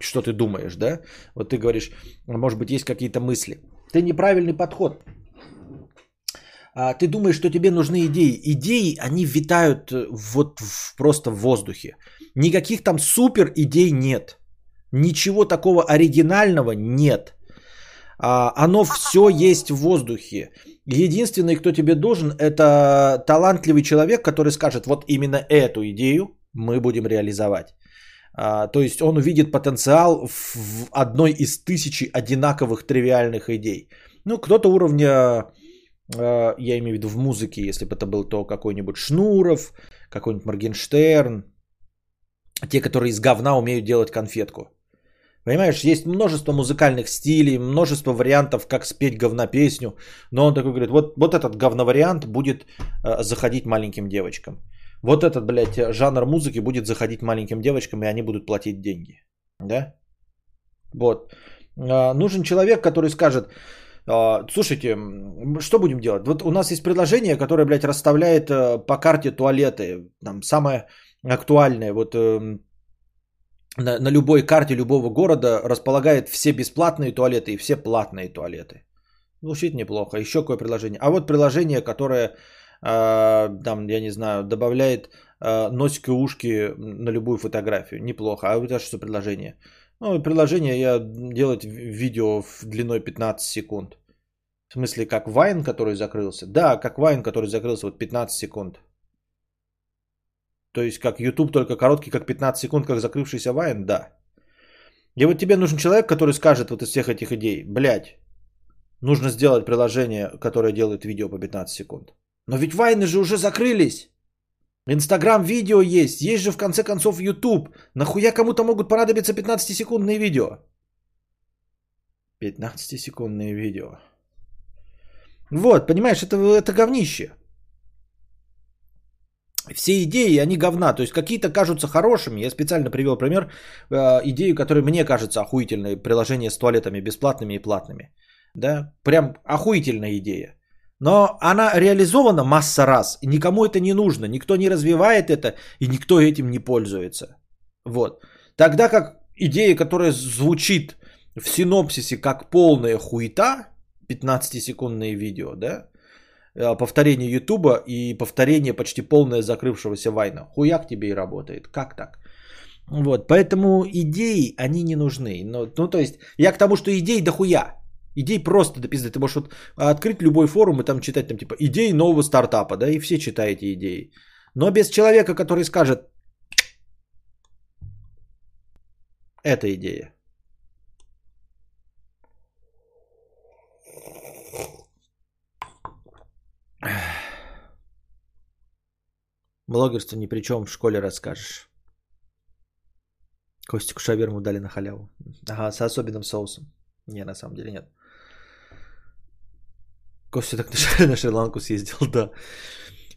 что ты думаешь, да? Вот ты говоришь, может быть, есть какие-то мысли. Ты неправильный подход. Ты думаешь, что тебе нужны идеи. Идеи, они витают вот в, просто в воздухе. Никаких там супер идей нет. Ничего такого оригинального нет. Оно все есть в воздухе. Единственный, кто тебе должен, это талантливый человек, который скажет, вот именно эту идею мы будем реализовать. То есть он увидит потенциал в одной из тысячи одинаковых тривиальных идей. Ну, кто-то уровня... Я имею в виду в музыке, если бы это был то какой-нибудь Шнуров, какой-нибудь Моргенштерн, те, которые из говна умеют делать конфетку. Понимаешь, есть множество музыкальных стилей, множество вариантов, как спеть говнопесню, но он такой говорит, вот, вот этот говновариант будет э, заходить маленьким девочкам. Вот этот, блядь, жанр музыки будет заходить маленьким девочкам, и они будут платить деньги. Да? Вот. Э, нужен человек, который скажет... Слушайте, что будем делать? Вот у нас есть предложение, которое, блядь, расставляет по карте туалеты. Там самое актуальное. Вот на, на любой карте любого города располагает все бесплатные туалеты и все платные туалеты. Звучит неплохо. Еще какое предложение? А вот предложение, которое, там, я не знаю, добавляет носик и ушки на любую фотографию. Неплохо. А вот это что предложение? Ну, приложение я делать видео в длиной пятнадцать секунд. В смысле, как Vine, который закрылся. Да, как Vine, который закрылся, вот пятнадцать секунд. То есть как YouTube, только короткий, как пятнадцать секунд, как закрывшийся Vine, да. И вот тебе нужен человек, который скажет вот из всех этих идей, блядь, нужно сделать приложение, которое делает видео по пятнадцать секунд. Но ведь Вайны же уже закрылись. Инстаграм видео есть, есть же в конце концов YouTube. Нахуя кому-то могут понадобиться пятнадцатисекундные видео? пятнадцатисекундные видео. Вот, понимаешь, это, это говнище. Все идеи, они говна. То есть какие-то кажутся хорошими. Я специально привел пример, э, идею, которая мне кажется охуительной. Приложение с туалетами бесплатными и платными. Да? Прям охуительная идея. Но она реализована масса раз. И никому это не нужно. Никто не развивает это. И никто этим не пользуется. Вот. Тогда как идея, которая звучит в синопсисе как полная хуета, пятнадцатисекундные видео, да? Повторение Ютуба и повторение почти полное закрывшегося Вайна. Хуяк тебе и работает. Как так? Вот. Поэтому идеи, они не нужны. Но, ну, то есть, я к тому, что идей до хуя. Идей просто до пизды. Ты можешь вот открыть любой форум и там читать, там, типа, идеи нового стартапа, да, и все читаете идеи. Но без человека, который скажет, это идея. Блогерство ни при чем, в школе расскажешь. Костику шаверму дали на халяву. Ага, с особенным соусом. Не, на самом деле нет. Костя так на Шри-Ланку съездил, да.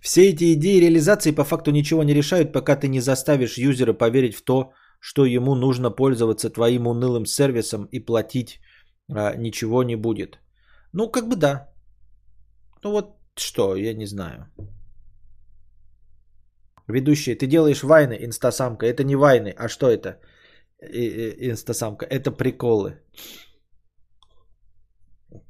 Все эти идеи реализации по факту ничего не решают, пока ты не заставишь юзера поверить в то, что ему нужно пользоваться твоим унылым сервисом и платить а, ничего не будет. Ну, как бы да. Ну вот что, я не знаю. Ведущие, ты делаешь вайны, инстасамка. Это не вайны, а что это? Инстасамка. Это приколы.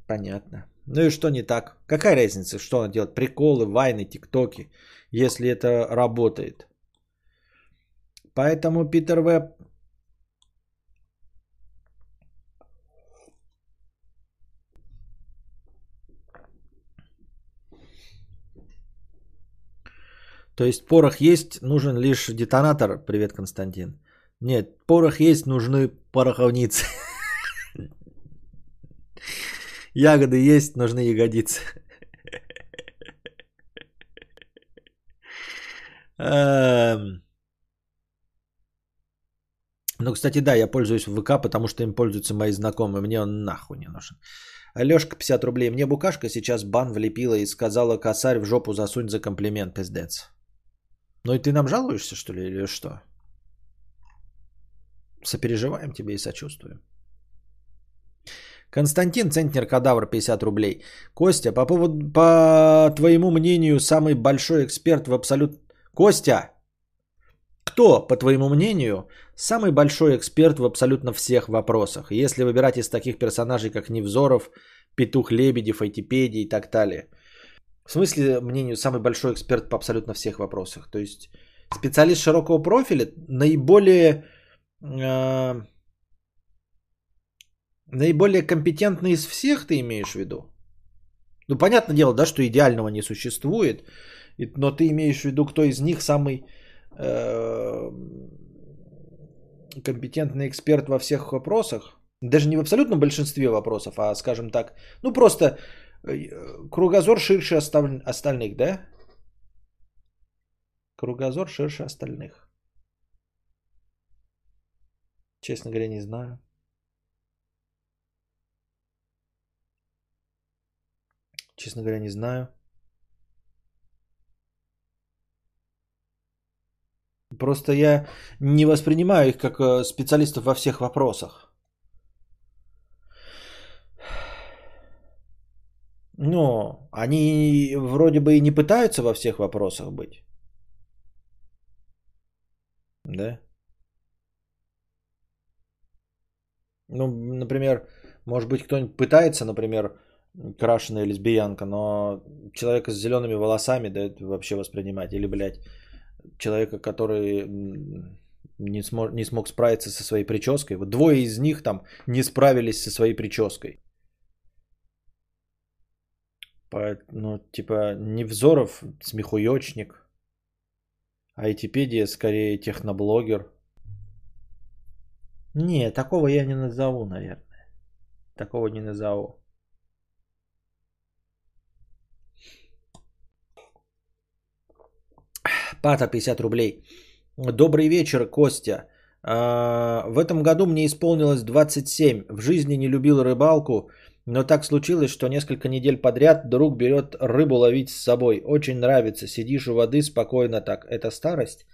Понятно. Ну и что не так? Какая разница, что она делает? Приколы, вайны, тиктоки. Если это работает. Поэтому Питер Веб... То есть порох есть, нужен лишь детонатор. Привет, Константин. Нет, порох есть, нужны пороховницы. Ягоды есть, нужны ягодицы. Ну, кстати, да, я пользуюсь ВК, потому что им пользуются мои знакомые. Мне он нахуй не нужен. Алешка, пятьдесят рублей. Мне букашка сейчас бан влепила и сказала: косарь в жопу засунь за комплимент, пиздец. Ну и ты нам жалуешься, что ли, или что? Сопереживаем тебе и сочувствуем. Константин Центнер Кадавр, пятьдесят рублей. Костя, по поводу, по твоему мнению, самый большой эксперт в абсолют... Костя! Кто, по твоему мнению, самый большой эксперт в абсолютно всех вопросах? Если выбирать из таких персонажей, как Невзоров, Петух Лебедев, Айтипедий и так далее. В смысле, мнению, самый большой эксперт по абсолютно всех вопросах. То есть специалист широкого профиля, наиболее... Наиболее компетентный из всех ты имеешь в виду? Ну, понятное дело, да, что идеального не существует, но ты имеешь в виду, кто из них самый э, компетентный эксперт во всех вопросах? Даже не в абсолютном большинстве вопросов, а, скажем так, ну, просто кругозор ширше осталь... остальных, да? Кругозор ширше остальных. Честно говоря, не знаю. Честно говоря, не знаю. Просто я не воспринимаю их как специалистов во всех вопросах. Но они вроде бы и не пытаются во всех вопросах быть. Да? Ну, например, может быть, кто-нибудь пытается, например, крашеная лесбиянка, но человека с зелеными волосами, да, это вообще воспринимать. Или, блядь, человека, который не смог, не смог справиться со своей прической. Вот двое из них там не справились со своей прической. По, ну, типа, Невзоров, смехуёчник. Айтипедия скорее техноблогер. Не, такого я не назову, наверное. Такого не назову. Пата пятьдесят рублей. Добрый вечер, Костя. В этом году мне исполнилось двадцать семь. В жизни не любил рыбалку, но так случилось, что несколько недель подряд друг берет рыбу ловить с собой. Очень нравится. Сидишь у воды спокойно так. Это старость?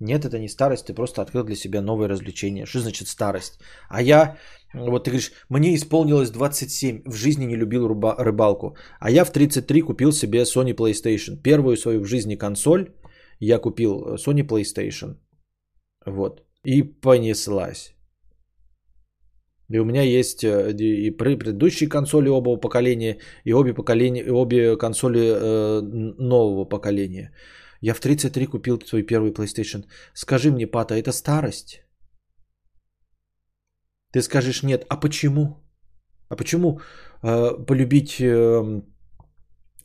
Нет, это не старость. Ты просто открыл для себя новое развлечение. Что значит старость? А я, вот ты говоришь, мне исполнилось двадцать семь. В жизни не любил рыба- рыбалку. А я в тридцать три купил себе Sony PlayStation. Первую свою в жизни консоль я купил Sony PlayStation. Вот. И понеслась. И у меня есть и предыдущие консоли оба поколения, и обе, поколения, и обе консоли э, нового поколения. Я в тридцать три купил свой первый PlayStation. Скажи мне, Пата, это старость? Ты скажешь, нет. А почему? А почему э, полюбить э, э,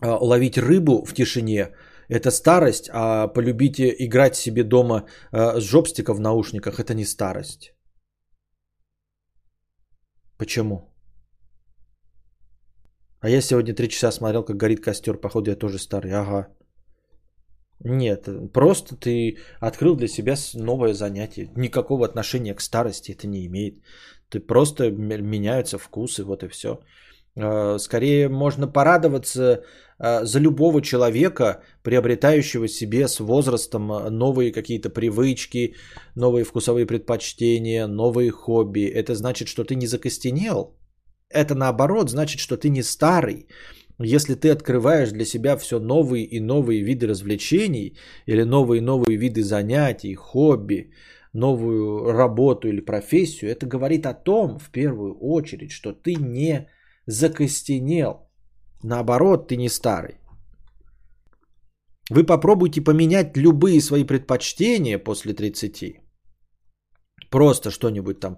ловить рыбу в тишине? Это старость, а полюбить играть себе дома э, с жопстика в наушниках, это не старость. Почему? А я сегодня три часа смотрел, как горит костер. Походу, я тоже старый. Ага. Нет, просто ты открыл для себя новое занятие. Никакого отношения к старости это не имеет. Ты просто меняются вкусы, вот и все. Скорее можно порадоваться за любого человека, приобретающего себе с возрастом новые какие-то привычки, новые вкусовые предпочтения, новые хобби. Это значит, что ты не закостенел. Это наоборот значит, что ты не старый. Если ты открываешь для себя все новые и новые виды развлечений или новые и новые виды занятий, хобби, новую работу или профессию, это говорит о том, в первую очередь, что ты не закостенел. Наоборот, ты не старый. Вы попробуйте поменять любые свои предпочтения после тридцати. Просто что-нибудь там.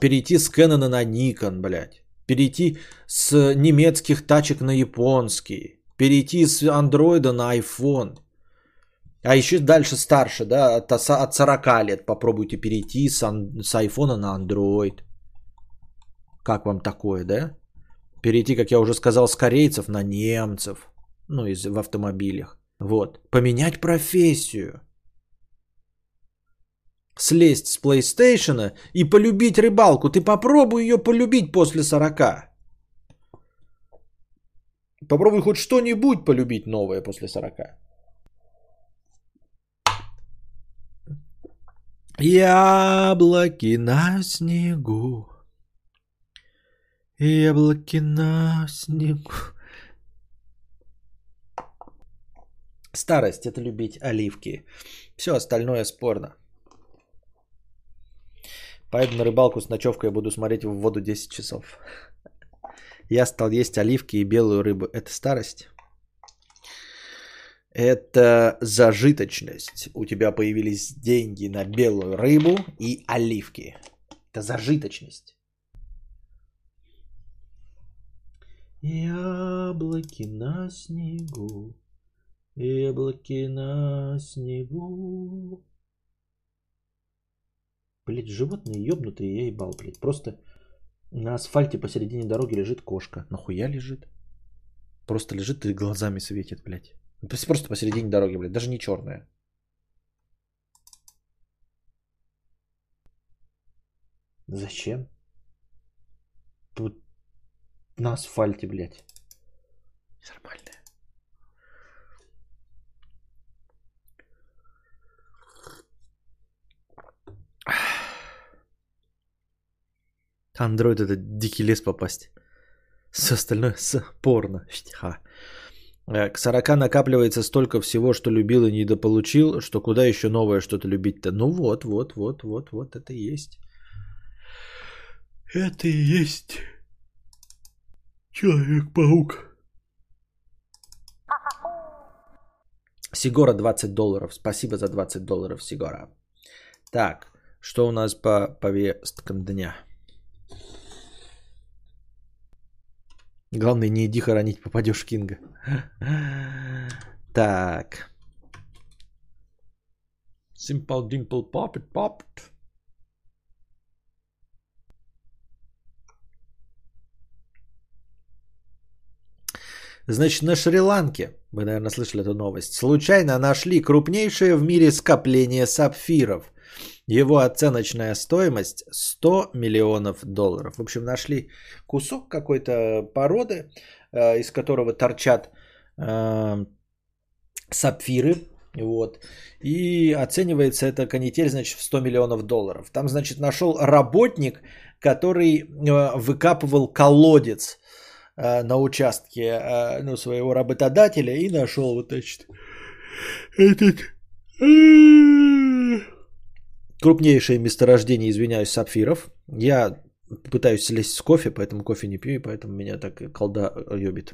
Перейти с Кэнона на Никон, блядь. Перейти с немецких тачек на японские. Перейти с Андроида на iPhone. А еще дальше старше, да, от сорока лет попробуйте перейти с iPhone на Android. Как вам такое, да? Перейти, как я уже сказал, с корейцев на немцев. Ну, из, в автомобилях. Вот. Поменять профессию. Слезть с PlayStation и полюбить рыбалку. Ты попробуй ее полюбить после сорока. Попробуй хоть что-нибудь полюбить новое после сорока. Яблоки на снегу. Яблоки на снегу. Старость – это любить оливки. Все остальное спорно. Поеду на рыбалку с ночевкой, буду смотреть в воду десять часов. Я стал есть оливки и белую рыбу. Это старость. Это зажиточность. У тебя появились деньги на белую рыбу и оливки. Это зажиточность. Яблоки на снегу, яблоки на снегу. Блять, животные ёбнутые, я ебал, блять. Просто на асфальте посередине дороги лежит кошка. Нахуя лежит? Просто лежит и глазами светит, блять. Просто посередине дороги, блять. Даже не черная. Зачем? Тут на асфальте, блять. Нормальная. Андроид это дикий лес попасть. Все остальное порно. Ха. К сорока накапливается столько всего, что любил и недополучил, что куда еще новое что-то любить-то. Ну вот, вот, вот, вот, вот, это и есть. Это и есть Человек-паук. Сигора двадцать долларов. Спасибо за двадцать долларов, Сигора. Так, что у нас по повесткам дня? Главное, не иди хоронить, попадешь в Кинга. Так. Simple dimple pop it popped. Значит, на Шри-Ланке, вы, наверное, слышали эту новость, случайно нашли крупнейшее в мире скопление сапфиров. Его оценочная стоимость сто миллионов долларов. В общем, нашли кусок какой-то породы, из которого торчат э, сапфиры. Вот. И оценивается эта канитель, значит, в сто миллионов долларов. Там, значит, нашел работник, который выкапывал колодец на участке ну, своего работодателя и нашел вот значит, этот крупнейшее месторождение, извиняюсь, сапфиров. Я пытаюсь слезть с кофе, поэтому кофе не пью, и поэтому меня так колда ёбит.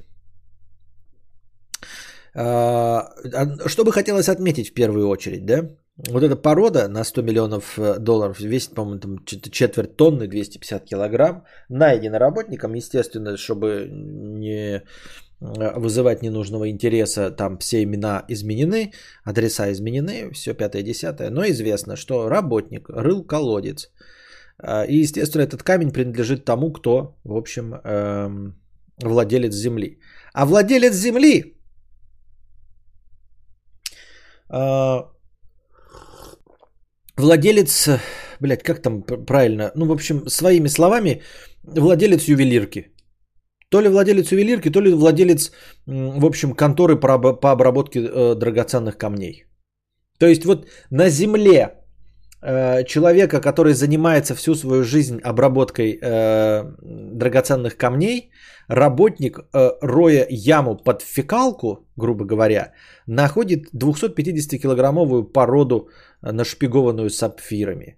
Что бы хотелось отметить в первую очередь, да? Вот эта порода на сто миллионов долларов весит, по-моему, там четверть тонны, двести пятьдесят килограмм. Найдена работником, естественно, чтобы не вызывать ненужного интереса, там все имена изменены, адреса изменены, все пятое, десятое. Но известно, что работник рыл колодец. И, естественно, этот камень принадлежит тому, кто, в общем, владелец земли. А владелец земли... Владелец, блядь, как там правильно, ну, в общем, своими словами, владелец ювелирки. То ли владелец ювелирки, то ли владелец, в общем, конторы по обработке драгоценных камней. То есть вот на земле человека, который занимается всю свою жизнь обработкой драгоценных камней, работник, роя яму под фекалку, грубо говоря, находит двухсот пятидесятикилограммовую породу, нашпигованную сапфирами.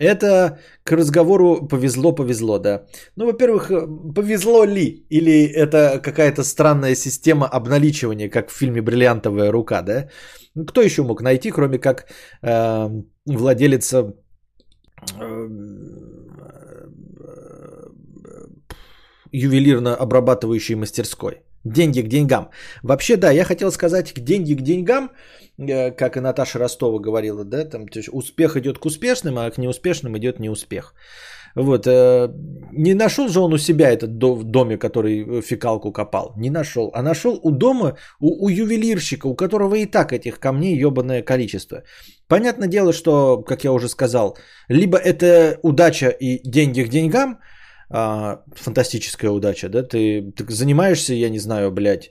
Это к разговору повезло-повезло, да. Ну, во-первых, повезло ли? Или это какая-то странная система обналичивания, как в фильме «Бриллиантовая рука», да? Кто еще мог найти, кроме как э, владелец э, ювелирно-обрабатывающей мастерской? Деньги к деньгам. Вообще, да, я хотел сказать, деньги к деньгам, как и Наташа Ростова говорила, да, там, то есть успех идет к успешным, а к неуспешным идет неуспех. Вот, не нашел же он у себя этот домик, который фекалку копал, не нашел, а нашел у дома, у, у ювелирщика, у которого и так этих камней ебаное количество. Понятное дело, что, как я уже сказал, либо это удача и деньги к деньгам, фантастическая удача, да, ты, ты занимаешься, я не знаю, блядь,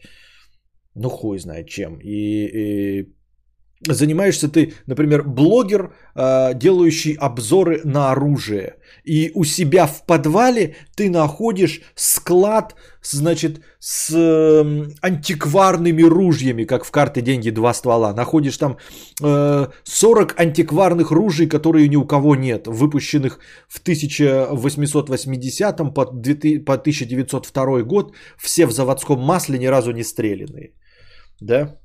ну хуй знает чем, и, и занимаешься ты, например, блогер, делающий обзоры на оружие, и у себя в подвале ты находишь склад, значит, с антикварными ружьями, как в карты «Деньги, два ствола», находишь там сорок антикварных ружей, которые ни у кого нет, выпущенных в тысяча восемьсот восьмидесятом по тысяча девятьсот второй год, все в заводском масле, ни разу не стрелянные, да?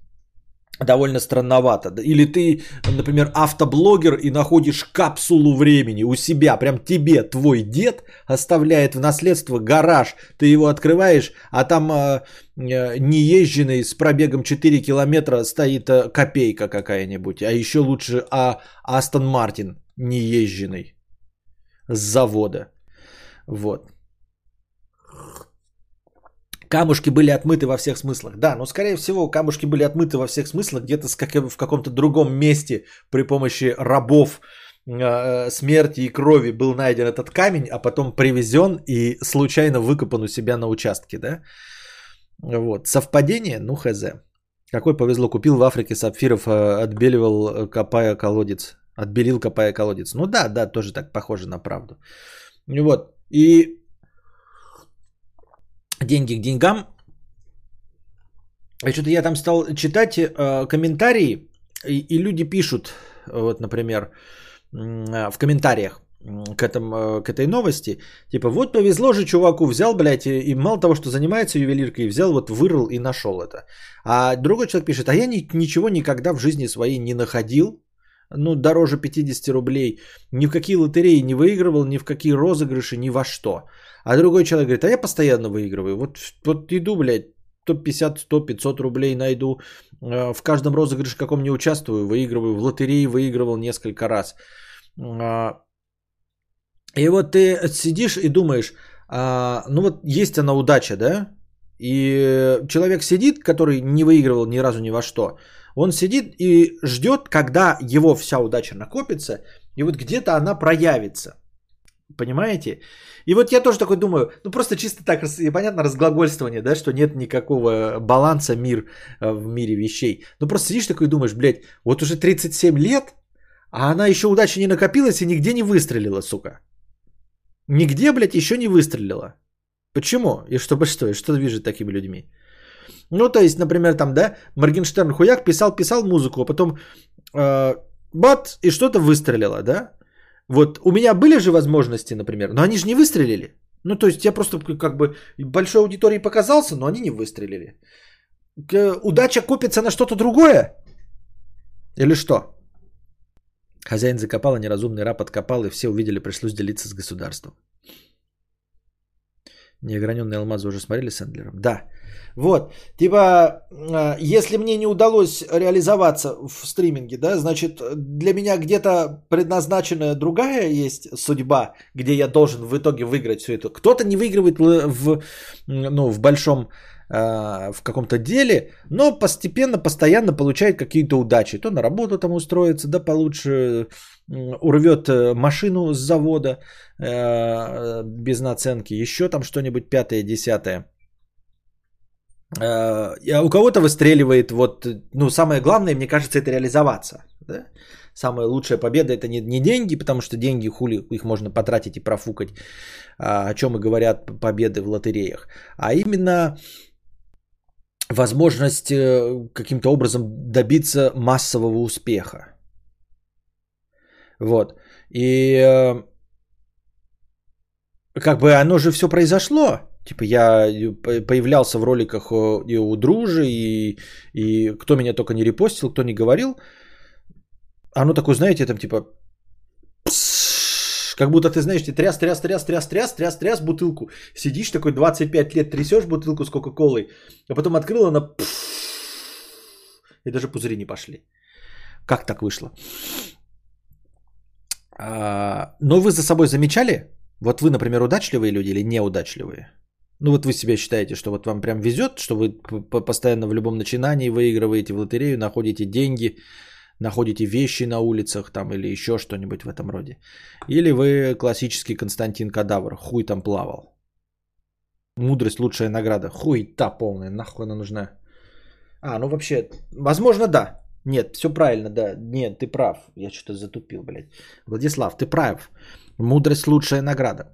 Довольно странновато. Или ты, например, автоблогер и находишь капсулу времени у себя. Прям тебе твой дед оставляет в наследство гараж. Ты его открываешь, а там э, неезженный с пробегом четыре километра стоит э, копейка какая-нибудь. А еще лучше а, Астон Мартин неезженный с завода. Вот. Камушки были отмыты во всех смыслах. Да, но скорее всего камушки были отмыты во всех смыслах где-то в каком-то другом месте при помощи рабов э, смерти и крови был найден этот камень, а потом привезен и случайно выкопан у себя на участке, да? Вот. Совпадение? Ну хз. Какой повезло, купил в Африке сапфиров, отбеливал, копая колодец. Отбелил, копая колодец. Ну да, да, тоже так похоже на правду. Вот. И... Деньги к деньгам. А что-то я там стал читать э, комментарии, и, и люди пишут, вот, например, э, в комментариях к, этому, э, к этой новости, типа, вот повезло же чуваку, взял, блядь, и, и мало того, что занимается ювелиркой, взял, вот вырыл и нашел это. А другой человек пишет, а я ни, ничего никогда в жизни своей не находил, ну, дороже пятидесяти рублей, ни в какие лотереи не выигрывал, ни в какие розыгрыши, ни во что. А другой человек говорит, а я постоянно выигрываю, вот, вот иду, блядь, сто пятьдесят, сто, пятьсот рублей найду. В каждом розыгрыше, в каком не участвую, выигрываю. В лотереи выигрывал несколько раз. И вот ты сидишь и думаешь, ну вот есть она удача, да? И человек сидит, который не выигрывал ни разу ни во что. Он сидит и ждет, когда его вся удача накопится. И вот где-то она проявится. Понимаете? И вот я тоже такой думаю, ну просто чисто так, понятно, разглагольствование, да, что нет никакого баланса мир, в мире вещей. Ну просто сидишь такой и думаешь, блядь, вот уже тридцать семь лет, а она еще удача не накопилась и нигде не выстрелила, сука. Нигде, блядь, еще не выстрелила. Почему? И чтобы что? И что движет такими людьми? Ну то есть, например, там, да, Моргенштерн хуяк писал-писал музыку, а потом э, бац, и что-то выстрелило, да? Вот у меня были же возможности, например, но они же не выстрелили. Ну, то есть я просто как бы большой аудитории показался, но они не выстрелили. Удача копится на что-то другое? Или что? Хозяин закопал, а неразумный раб откопал, и все увидели, пришлось делиться с государством. Неограненные алмазы уже смотрели с Эндлером? Да. Вот. Типа, если мне не удалось реализоваться в стриминге, да, значит, для меня где-то предназначена другая есть судьба, где я должен в итоге выиграть все это. Кто-то не выигрывает в, ну, в большом, в каком-то деле, но постепенно, постоянно получает какие-то удачи. То на работу там устроится, да получше урвет машину с завода без наценки, еще там что-нибудь пятое, десятое. А у кого-то выстреливает, вот, ну, самое главное, мне кажется, это реализоваться. Да? Самая лучшая победа — это не, не деньги, потому что деньги, хули, их можно потратить и профукать, о чем и говорят победы в лотереях, а именно возможность каким-то образом добиться массового успеха. Вот. И как бы оно же все произошло. Типа я появлялся в роликах и у Дружи, и, и кто меня только не репостил, кто не говорил. Оно такое, знаете, там типа... Псс, как будто ты, знаешь, ты тряс, тряс, тряс, тряс, тряс, тряс, тряс бутылку. Сидишь такой двадцать пять лет, трясешь бутылку с кока-колой, а потом открыл, она... И даже пузыри не пошли. Как так вышло? А, но вы за собой замечали? Вот вы, например, удачливые люди или неудачливые? Ну вот вы себя считаете, что вот вам прям везет, что вы постоянно в любом начинании выигрываете в лотерею, находите деньги, находите вещи на улицах там или еще что-нибудь в этом роде. Или вы классический Константин Кадавр, хуй там плавал. Мудрость — лучшая награда. Хуй-та полная, нахуй она нужна. А, ну вообще, возможно, да. Нет, все правильно, да. Нет, ты прав. Я что-то затупил, блядь. Владислав, ты прав. Мудрость — лучшая награда.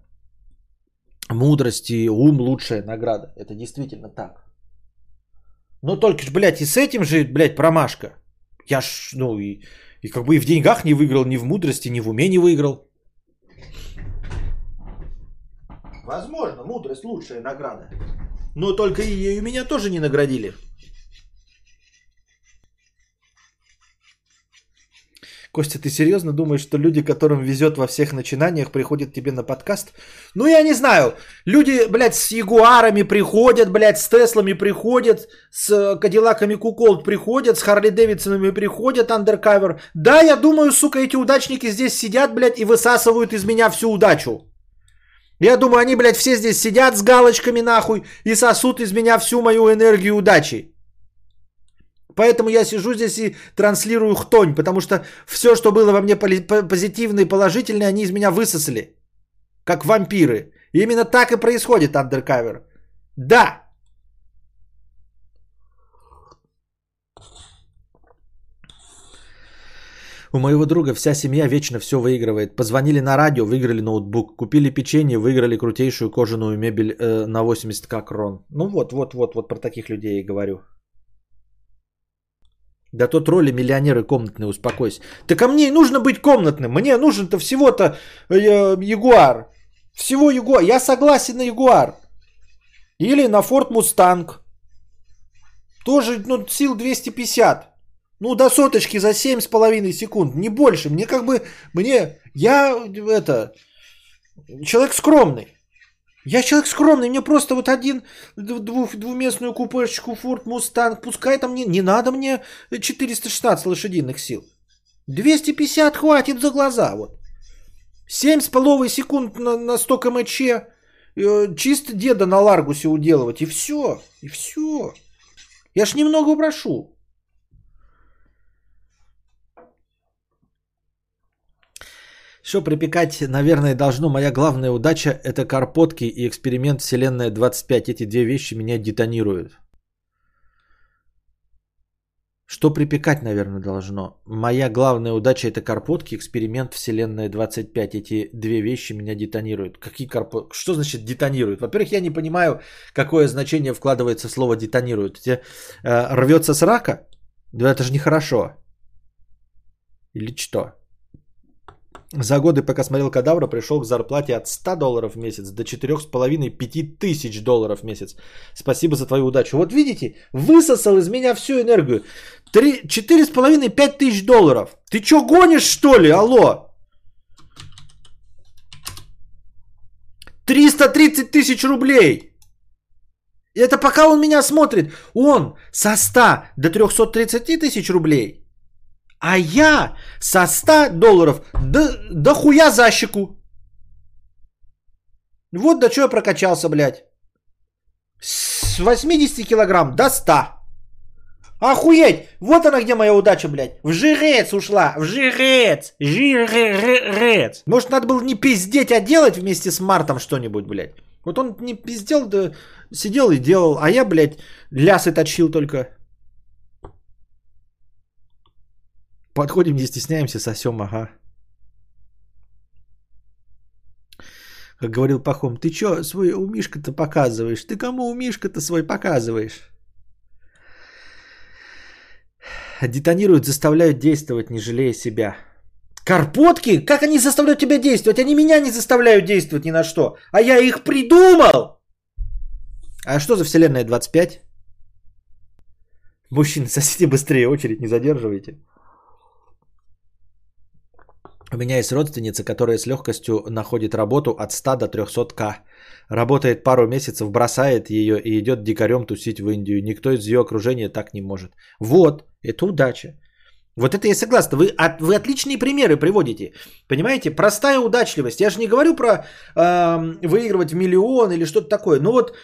Мудрость и ум — лучшая награда. Это действительно так. Но только ж, блядь, и с этим же, блядь, промашка. Я ж, ну, и, и как бы и в деньгах не выиграл, ни в мудрости, ни в уме не выиграл. Возможно, мудрость — лучшая награда. Но только и, и меня тоже не наградили. Костя, ты серьезно думаешь, что люди, которым везет во всех начинаниях, приходят тебе на подкаст? Ну, я не знаю. Люди, блядь, с ягуарами приходят, блядь, с теслами приходят, с кадиллаками куколд приходят, с Харли Дэвидсонами приходят, андеркавер. Да, я думаю, сука, эти удачники здесь сидят, блядь, и высасывают из меня всю удачу. Я думаю, они, блядь, все здесь сидят с галочками, нахуй, и сосут из меня всю мою энергию удачи. Поэтому я сижу здесь и транслирую хтонь, потому что все, что было во мне позитивное и положительное, они из меня высосали, как вампиры. И именно так и происходит андеркавер. Да. У моего друга вся семья вечно все выигрывает. Позвонили на радио, выиграли ноутбук. Купили печенье, выиграли крутейшую кожаную мебель э, на восемьдесят тысяч крон. Ну вот, вот, вот, вот про таких людей и говорю. Да тот роли миллионеры комнатные, успокойся. Так а мне и нужно быть комнатным. Мне нужен-то всего-то э, Ягуар. Всего Ягуар. Я согласен на Ягуар. Или на Ford Mustang. Тоже, ну, сил двести пятьдесят. Ну, до соточки за семь с половиной секунд. Не больше. Мне как бы... Мне... Я... Это... Человек скромный. Я человек скромный, мне просто вот один двух, двуместную купешечку Ford Mustang, пускай там мне, не надо мне четыреста шестнадцать лошадиных сил. двести пятьдесят хватит за глаза, вот. семь с половиной секунд на, на сто километров в час, э, чисто деда на Ларгусе уделывать, и все, и все. Я ж немного упрошу. Все припекать, наверное, должно. Моя главная удача – это карпотки и эксперимент Вселенная двадцать пять. Эти две вещи меня детонируют. Что припекать, наверное, должно? Моя главная удача – это карпотки, эксперимент Вселенная двадцать пять. Эти две вещи меня детонируют. Какие карпотки? Что значит детонируют? Во-первых, я не понимаю, какое значение вкладывается в слово детонируют. Тебе э, рвется с рака? Да это же нехорошо. Или что? За годы, пока смотрел Кадавра, пришел к зарплате от сто долларов в месяц до четыре с половиной — пять тысяч долларов в месяц. Спасибо за твою удачу. Вот видите, высосал из меня всю энергию. четыре с половиной — пять тысяч долларов. Ты что, гонишь, что ли? Алло. триста тридцать тысяч рублей. Это пока он меня смотрит. Он со ста до трёхсот тридцати тысяч рублей. А я со ста долларов до, до хуя за щеку. Вот до чего я прокачался, блядь. С восьмидесяти килограмм до ста. Охуеть! Вот она где моя удача, блядь. В жирец ушла. В жирец. Жирец. Может, надо было не пиздеть, а делать вместе с Мартом что-нибудь, блядь. Вот он не пиздел, да сидел и делал. А я, блядь, лясы точил только. Подходим, не стесняемся, сосем, ага. Как говорил Пахом, ты чё свой умишка-то показываешь? Ты кому умишка-то свой показываешь? Детонируют, заставляют действовать, не жалея себя. Карпотки? Как они заставляют тебя действовать? Они меня не заставляют действовать ни на что. А я их придумал! А что за Вселенная двадцать пять? Мужчины, сосите быстрее, очередь не задерживайте. У меня есть родственница, которая с легкостью находит работу от ста до трёхсот тысяч. Работает пару месяцев, бросает ее и идет дикарем тусить в Индию. Никто из ее окружения так не может. Вот, это удача. Вот это я согласна. Вы, от, вы отличные примеры приводите. Понимаете? Простая удачливость. Я же не говорю про э, выигрывать в миллион или что-то такое. Но вот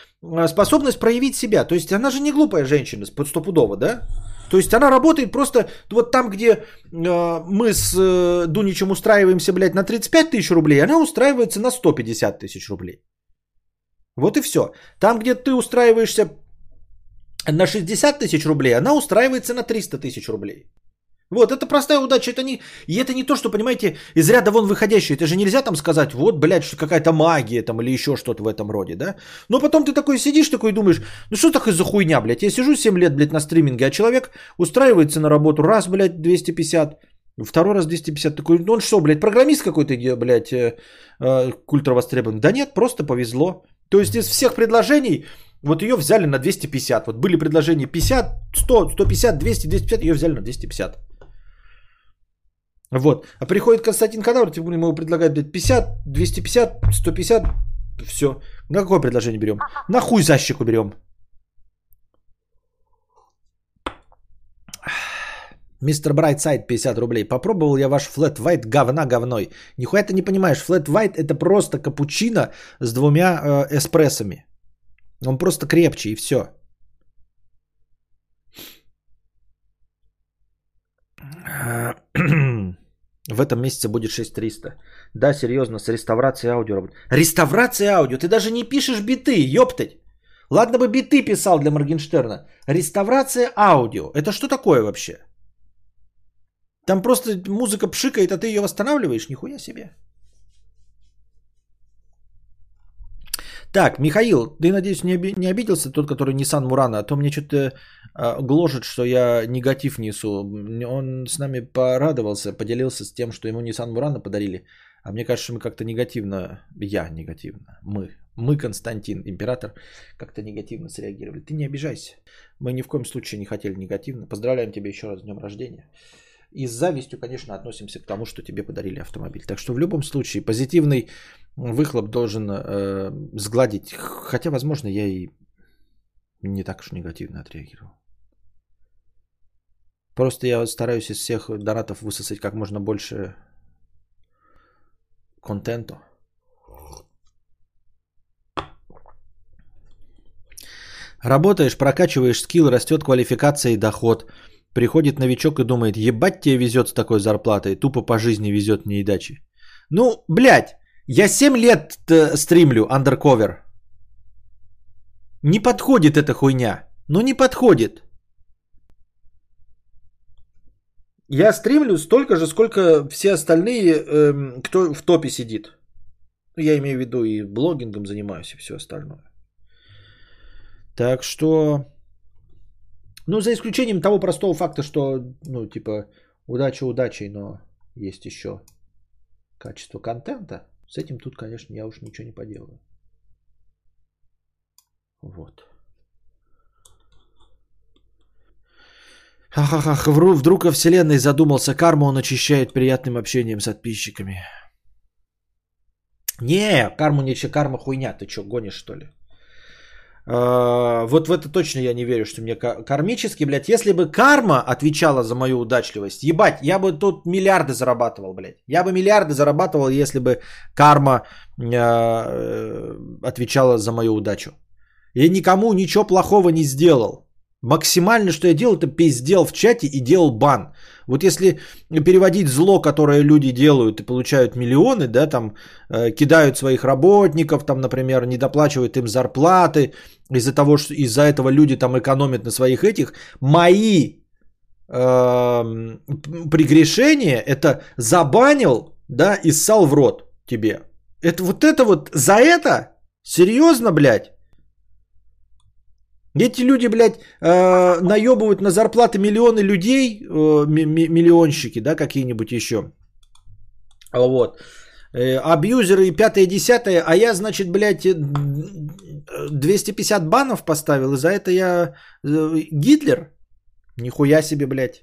способность проявить себя. То есть она же не глупая женщина, стопудово, да? То есть она работает просто вот там, где э, мы с э, Дуничем устраиваемся, блядь, на тридцать пять тысяч рублей, она устраивается на сто пятьдесят тысяч рублей. Вот и все. Там, где ты устраиваешься на шестьдесят тысяч рублей, она устраивается на триста тысяч рублей. Вот, это простая удача. Это не, и это не то, что, понимаете, из ряда вон выходящее. Это же нельзя там сказать, вот, блядь, что какая-то магия там или еще что-то в этом роде, да? Но потом ты такой сидишь, такой думаешь, ну что такое за хуйня, блядь? Я сижу семь лет, блядь, на стриминге, а человек устраивается на работу раз, блядь, двести пятьдесят, второй раз двести пятьдесят. Такой, ну он что, блядь, программист какой-то, блядь, э, э, культура востребован? Да нет, просто повезло. То есть из всех предложений вот ее взяли на двести пятьдесят. Вот были предложения пятьдесят, сто, сто пятьдесят, двести, двести пятьдесят, ее взяли на двести пятьдесят. Вот. А приходит Константин Кадавр, тем более ему предлагают пятьдесят, двести пятьдесят, сто пятьдесят, все. На какое предложение берем? На хуй за щеку берем. Мистер Брайтсайд, пятьдесят рублей. Попробовал я ваш Flat White, говна говной. Нихуя ты не понимаешь, Flat White это просто капучино с двумя э, эспрессами. Он просто крепче и все. В этом месяце будет шесть триста. Да, серьезно, с реставрацией аудио. Реставрация аудио? Ты даже не пишешь биты, ёптать. Ладно бы биты писал для Моргенштерна. Реставрация аудио. Это что такое вообще? Там просто музыка пшикает, а ты ее восстанавливаешь? Нихуя себе. Так, Михаил, ты, надеюсь, не, оби- не обиделся, тот, который Nissan Murano, а то мне что-то э, гложет, что я негатив несу. Он с нами порадовался, поделился с тем, что ему Nissan Murano подарили, а мне кажется, что мы как-то негативно, я негативно, мы, мы, Константин, император, как-то негативно среагировали. Ты не обижайся, мы ни в коем случае не хотели негативно. Поздравляем тебя еще раз с днем рождения. и с завистью, конечно, относимся к тому, что тебе подарили автомобиль. Так что в любом случае позитивный выхлоп должен э, сгладить. Хотя, возможно, я и не так уж негативно отреагировал. Просто я стараюсь из всех донатов высосать как можно больше контента. Работаешь, прокачиваешь скилл, растет квалификация и доход. Приходит новичок и думает, ебать тебе везет с такой зарплатой, тупо по жизни везет неудачи. Ну, блядь, я семь лет стримлю андерковер. Не подходит эта хуйня, ну не подходит. Я стримлю столько же, сколько все остальные, эм, кто в топе сидит. Я имею в виду и блогингом занимаюсь, и все остальное. Так что, ну, за исключением того простого факта, что, ну, типа, удача удачей, но есть еще качество контента. С этим тут, конечно, я уж ничего не поделаю. Вот. Ха-ха-ха, вдруг о вселенной задумался, карму он очищает приятным общением с подписчиками. Не, карму не че, карма хуйня, ты что, гонишь что ли? А, вот в это точно я не верю, что мне кармически, блядь, если бы карма отвечала за мою удачливость, ебать, я бы тут миллиарды зарабатывал, блядь. Я бы миллиарды зарабатывал, если бы карма а, отвечала за мою удачу. Я никому ничего плохого не сделал. Максимально, что я делал, это пиздел в чате и делал бан. Вот если переводить зло, которое люди делают и получают миллионы, да, там э, кидают своих работников, там, например, недоплачивают им зарплаты, из-за того, что из-за этого люди там экономят на своих этих, мои э, прегрешения, это забанил, да, и ссал в рот тебе. Это вот это вот, за это? Серьезно, блядь? Эти люди, блядь, э, наебывают на зарплаты миллионы людей, э, м- миллионщики, да, какие-нибудь еще. Вот. Э, абьюзеры и пятое, десятое, а я, значит, блядь, двести пятьдесят банов поставил, и за это я э, Гитлер? Нихуя себе, блядь.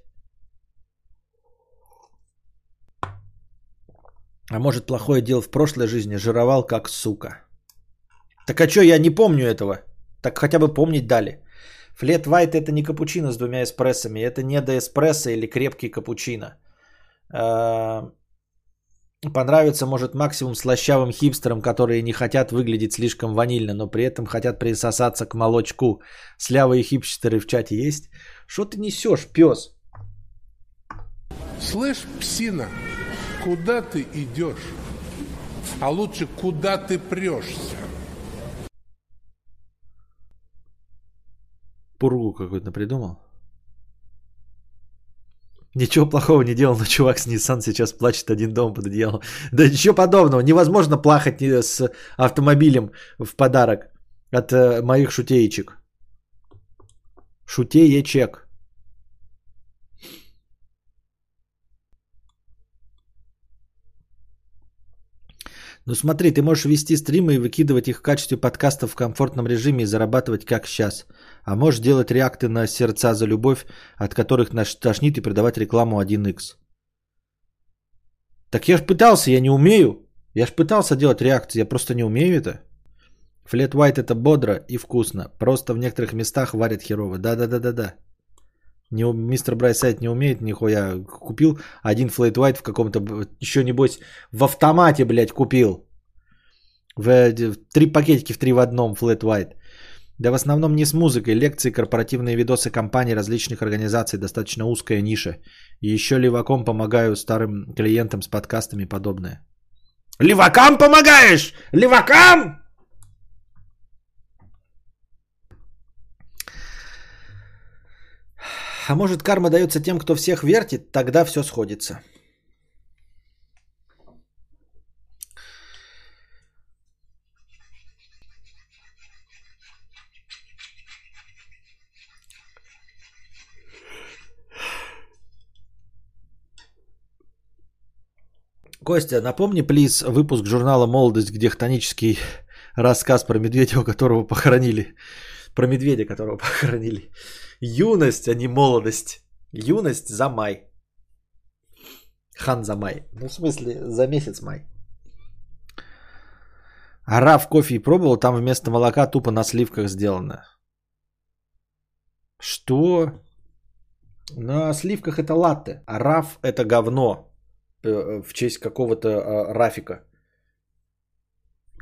А может, плохое дело в прошлой жизни, жировал как сука. Так а чё, я не помню этого? Так хотя бы помнить дали. Флет Вайт — это не капучино с двумя эспрессами. Это не до эспрессо или крепкий капучино. Понравится, может, максимум слащавым хипстерам, которые не хотят выглядеть слишком ванильно, но при этом хотят присосаться к молочку. Слявые хипстеры в чате есть? Что ты несешь, пес? Слышь, псина, куда ты идешь? А лучше, куда ты прешься? Пургу какой-то придумал. Ничего плохого не делал, но чувак с Nissan сейчас плачет один дома под одеялом. Да ничего подобного. Невозможно плакать с автомобилем в подарок от моих шутеечек. Шутеечек. Ну смотри, ты можешь вести стримы и выкидывать их в качестве подкастов в комфортном режиме и зарабатывать как сейчас. А можешь делать реакты на сердца за любовь, от которых нас тошнит, и продавать рекламу один икс. Так я ж пытался, я не умею. Я ж пытался делать реакции, я просто не умею это. Флет Уайт — это бодро и вкусно. Просто в некоторых местах варят херово. Да-да-да-да-да. Не, мистер Брайсайд не умеет нихуя. Купил один Флет Уайт в каком-то... Еще небось в автомате, блядь, купил. В, в три пакетики в три в одном Флет Уайт. Да в основном не с музыкой, лекции, корпоративные видосы компаний, различных организаций, достаточно узкая ниша. И еще леваком помогаю старым клиентам с подкастами и подобное. Левакам помогаешь? Левакам? А может, карма дается тем, кто всех вертит, тогда все сходится. Костя, напомни, плиз, выпуск журнала «Молодость», где хтонический рассказ про медведя, которого похоронили. Про медведя, которого похоронили. Юность, а не молодость. Юность за май. Хан за май. Ну, в смысле, за месяц май. А Раф кофе пробовал, там вместо молока тупо на сливках сделано. Что? На сливках это латте, а Раф это говно. В честь какого-то Рафика.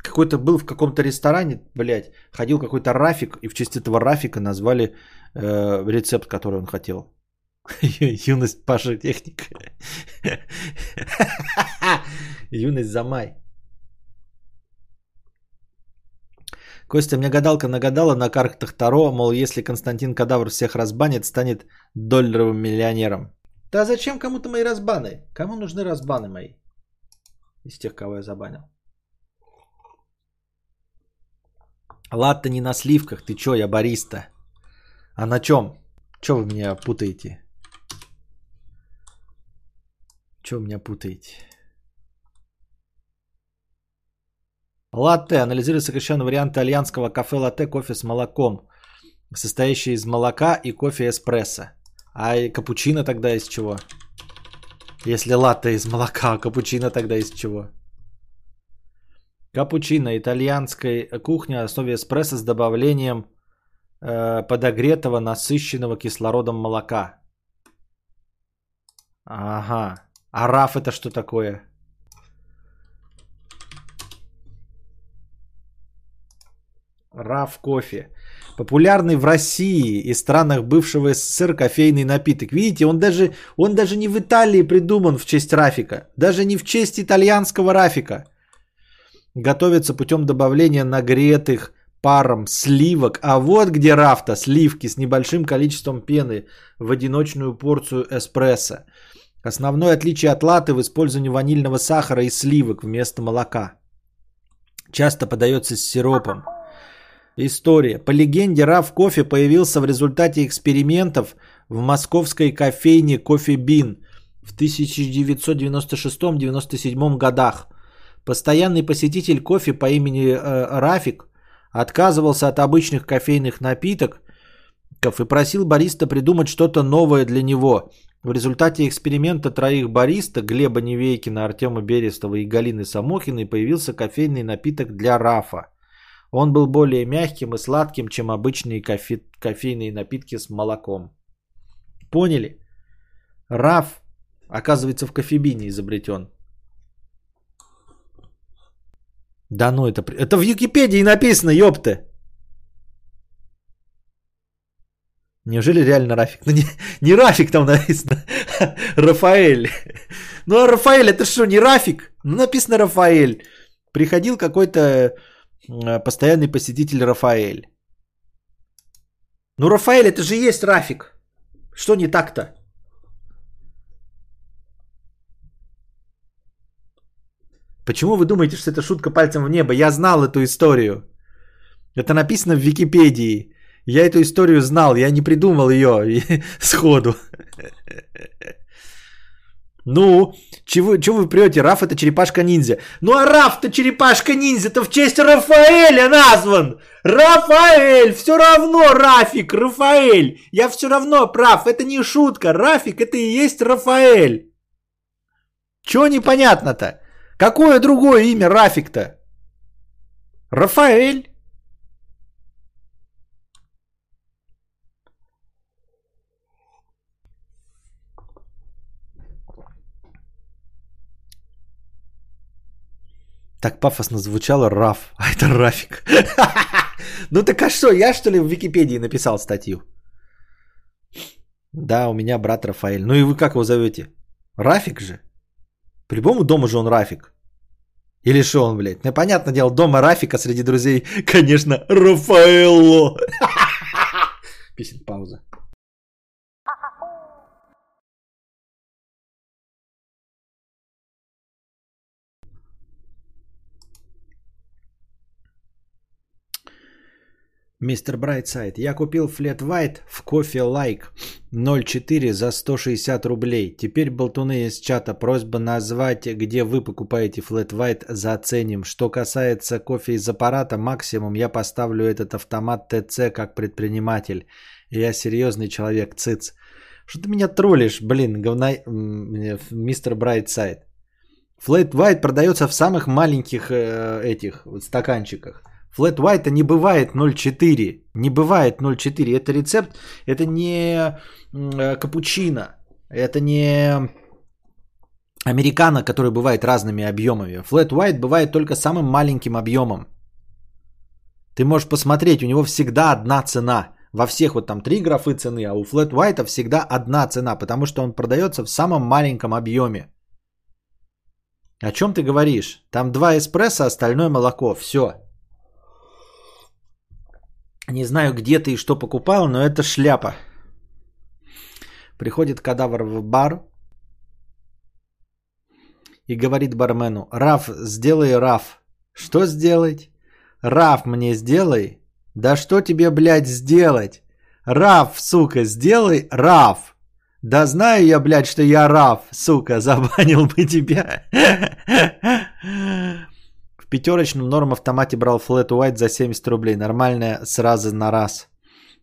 Какой-то был в каком-то ресторане, блядь, ходил какой-то Рафик, и в честь этого Рафика назвали э, рецепт, который он хотел. Юность Паши Техника. Юность за май. Костя, мне гадалка нагадала на картах Таро, мол, если Константин Кадавр всех разбанит, станет долларовым миллионером. Да зачем кому-то мои разбаны? Кому нужны разбаны мои? Из тех, кого я забанил. Латте не на сливках, ты чё, я бариста. А на чём? Чё вы меня путаете? Чё вы меня путаете? Латте. Анализирует сокращенный вариант итальянского кафе латте кофе с молоком, состоящий из молока и кофе эспрессо. А и капучино тогда из чего? Если латте из молока, а капучино тогда из чего? Капучино. Итальянская кухня на основе эспрессо с добавлением э, подогретого, насыщенного кислородом молока. Ага. А раф это что такое? Раф кофе. Популярный в России и странах бывшего СССР кофейный напиток. Видите, он даже, он даже не в Италии придуман в честь Рафика. Даже не в честь итальянского Рафика. Готовится путем добавления нагретых паром сливок. А вот где рафта. Сливки с небольшим количеством пены в одиночную порцию эспрессо. Основное отличие от латте в использовании ванильного сахара и сливок вместо молока. Часто подается с сиропом. История. По легенде, Раф кофе появился в результате экспериментов в московской кофейне «Кофе Бин» в тысяча девятьсот девяносто шестом — девяносто седьмом годах. Постоянный посетитель кофе по имени э, Рафик отказывался от обычных кофейных напитков и просил бариста придумать что-то новое для него. В результате эксперимента троих бариста Глеба Невейкина, Артема Берестова и Галины Самохиной появился кофейный напиток для Рафа. Он был более мягким и сладким, чем обычные кофе... кофейные напитки с молоком. Поняли? Раф, оказывается, в кофебине изобретен. Да ну это... Это в Википедии написано, ёпта! Неужели реально Рафик? Ну не, не Рафик там написано, Рафаэль. Ну а Рафаэль это что, не Рафик? Ну написано Рафаэль. Приходил какой-то... Постоянный посетитель Рафаэль. Ну, Рафаэль, это же и есть Рафик. Что не так-то? Почему вы думаете, что это шутка пальцем в небо? Я знал эту историю. Это написано в Википедии. Я эту историю знал, я не придумал ее сходу. Ну, чего, чего вы прете? Раф это черепашка-ниндзя. Ну а Раф-то черепашка-ниндзя-то в честь Рафаэля назван. Рафаэль, все равно Рафик, Рафаэль. Я все равно прав, это не шутка. Рафик это и есть Рафаэль. Чего непонятно-то? Какое другое имя Рафик-то? Рафаэль. Так пафосно звучало Раф, а это Рафик. Ну так а что, я что ли в Википедии написал статью? Да, у меня брат Рафаэль. Ну и вы как его зовете? Рафик же? По-любому дома же он Рафик. Или что он, блядь? Ну понятное дело, дома Рафика среди друзей, конечно, Рафаэлло. Песен пауза. Мистер Брайтсайд, я купил Flat White в Coffee Like ноль четыре за сто шестьдесят рублей. Теперь болтуны из чата. Просьба назвать, где вы покупаете Flat White, заценим. Что касается кофе из аппарата, максимум я поставлю этот автомат ТЦ как предприниматель. Я серьезный человек, циц. Что ты меня троллишь, блин, говна... мистер Брайтсайд. Flat White продается в самых маленьких э, этих вот стаканчиках. Flat White не бывает ноль четыре. Не бывает ноль четыре. Это рецепт, это не э, капучино. Это не американо, который бывает разными объемами. Flat White бывает только самым маленьким объемом. Ты можешь посмотреть, у него всегда одна цена. Во всех вот там три графы цены, а у Flat White всегда одна цена, потому что он продается в самом маленьком объеме. О чем ты говоришь? Там два эспрессо, остальное молоко. Все. Не знаю, где ты и что покупал, но это шляпа. Приходит кадавр в бар и говорит бармену: «Раф, сделай раф». «Что сделать?» «Раф мне сделай». «Да что тебе, блядь, сделать?» «Раф, сука, сделай раф». «Да знаю я, блядь, что я раф, сука, забанил бы тебя». В пятерочном норм-автомате брал Flat White за семьдесят рублей. Нормальная сразу на раз.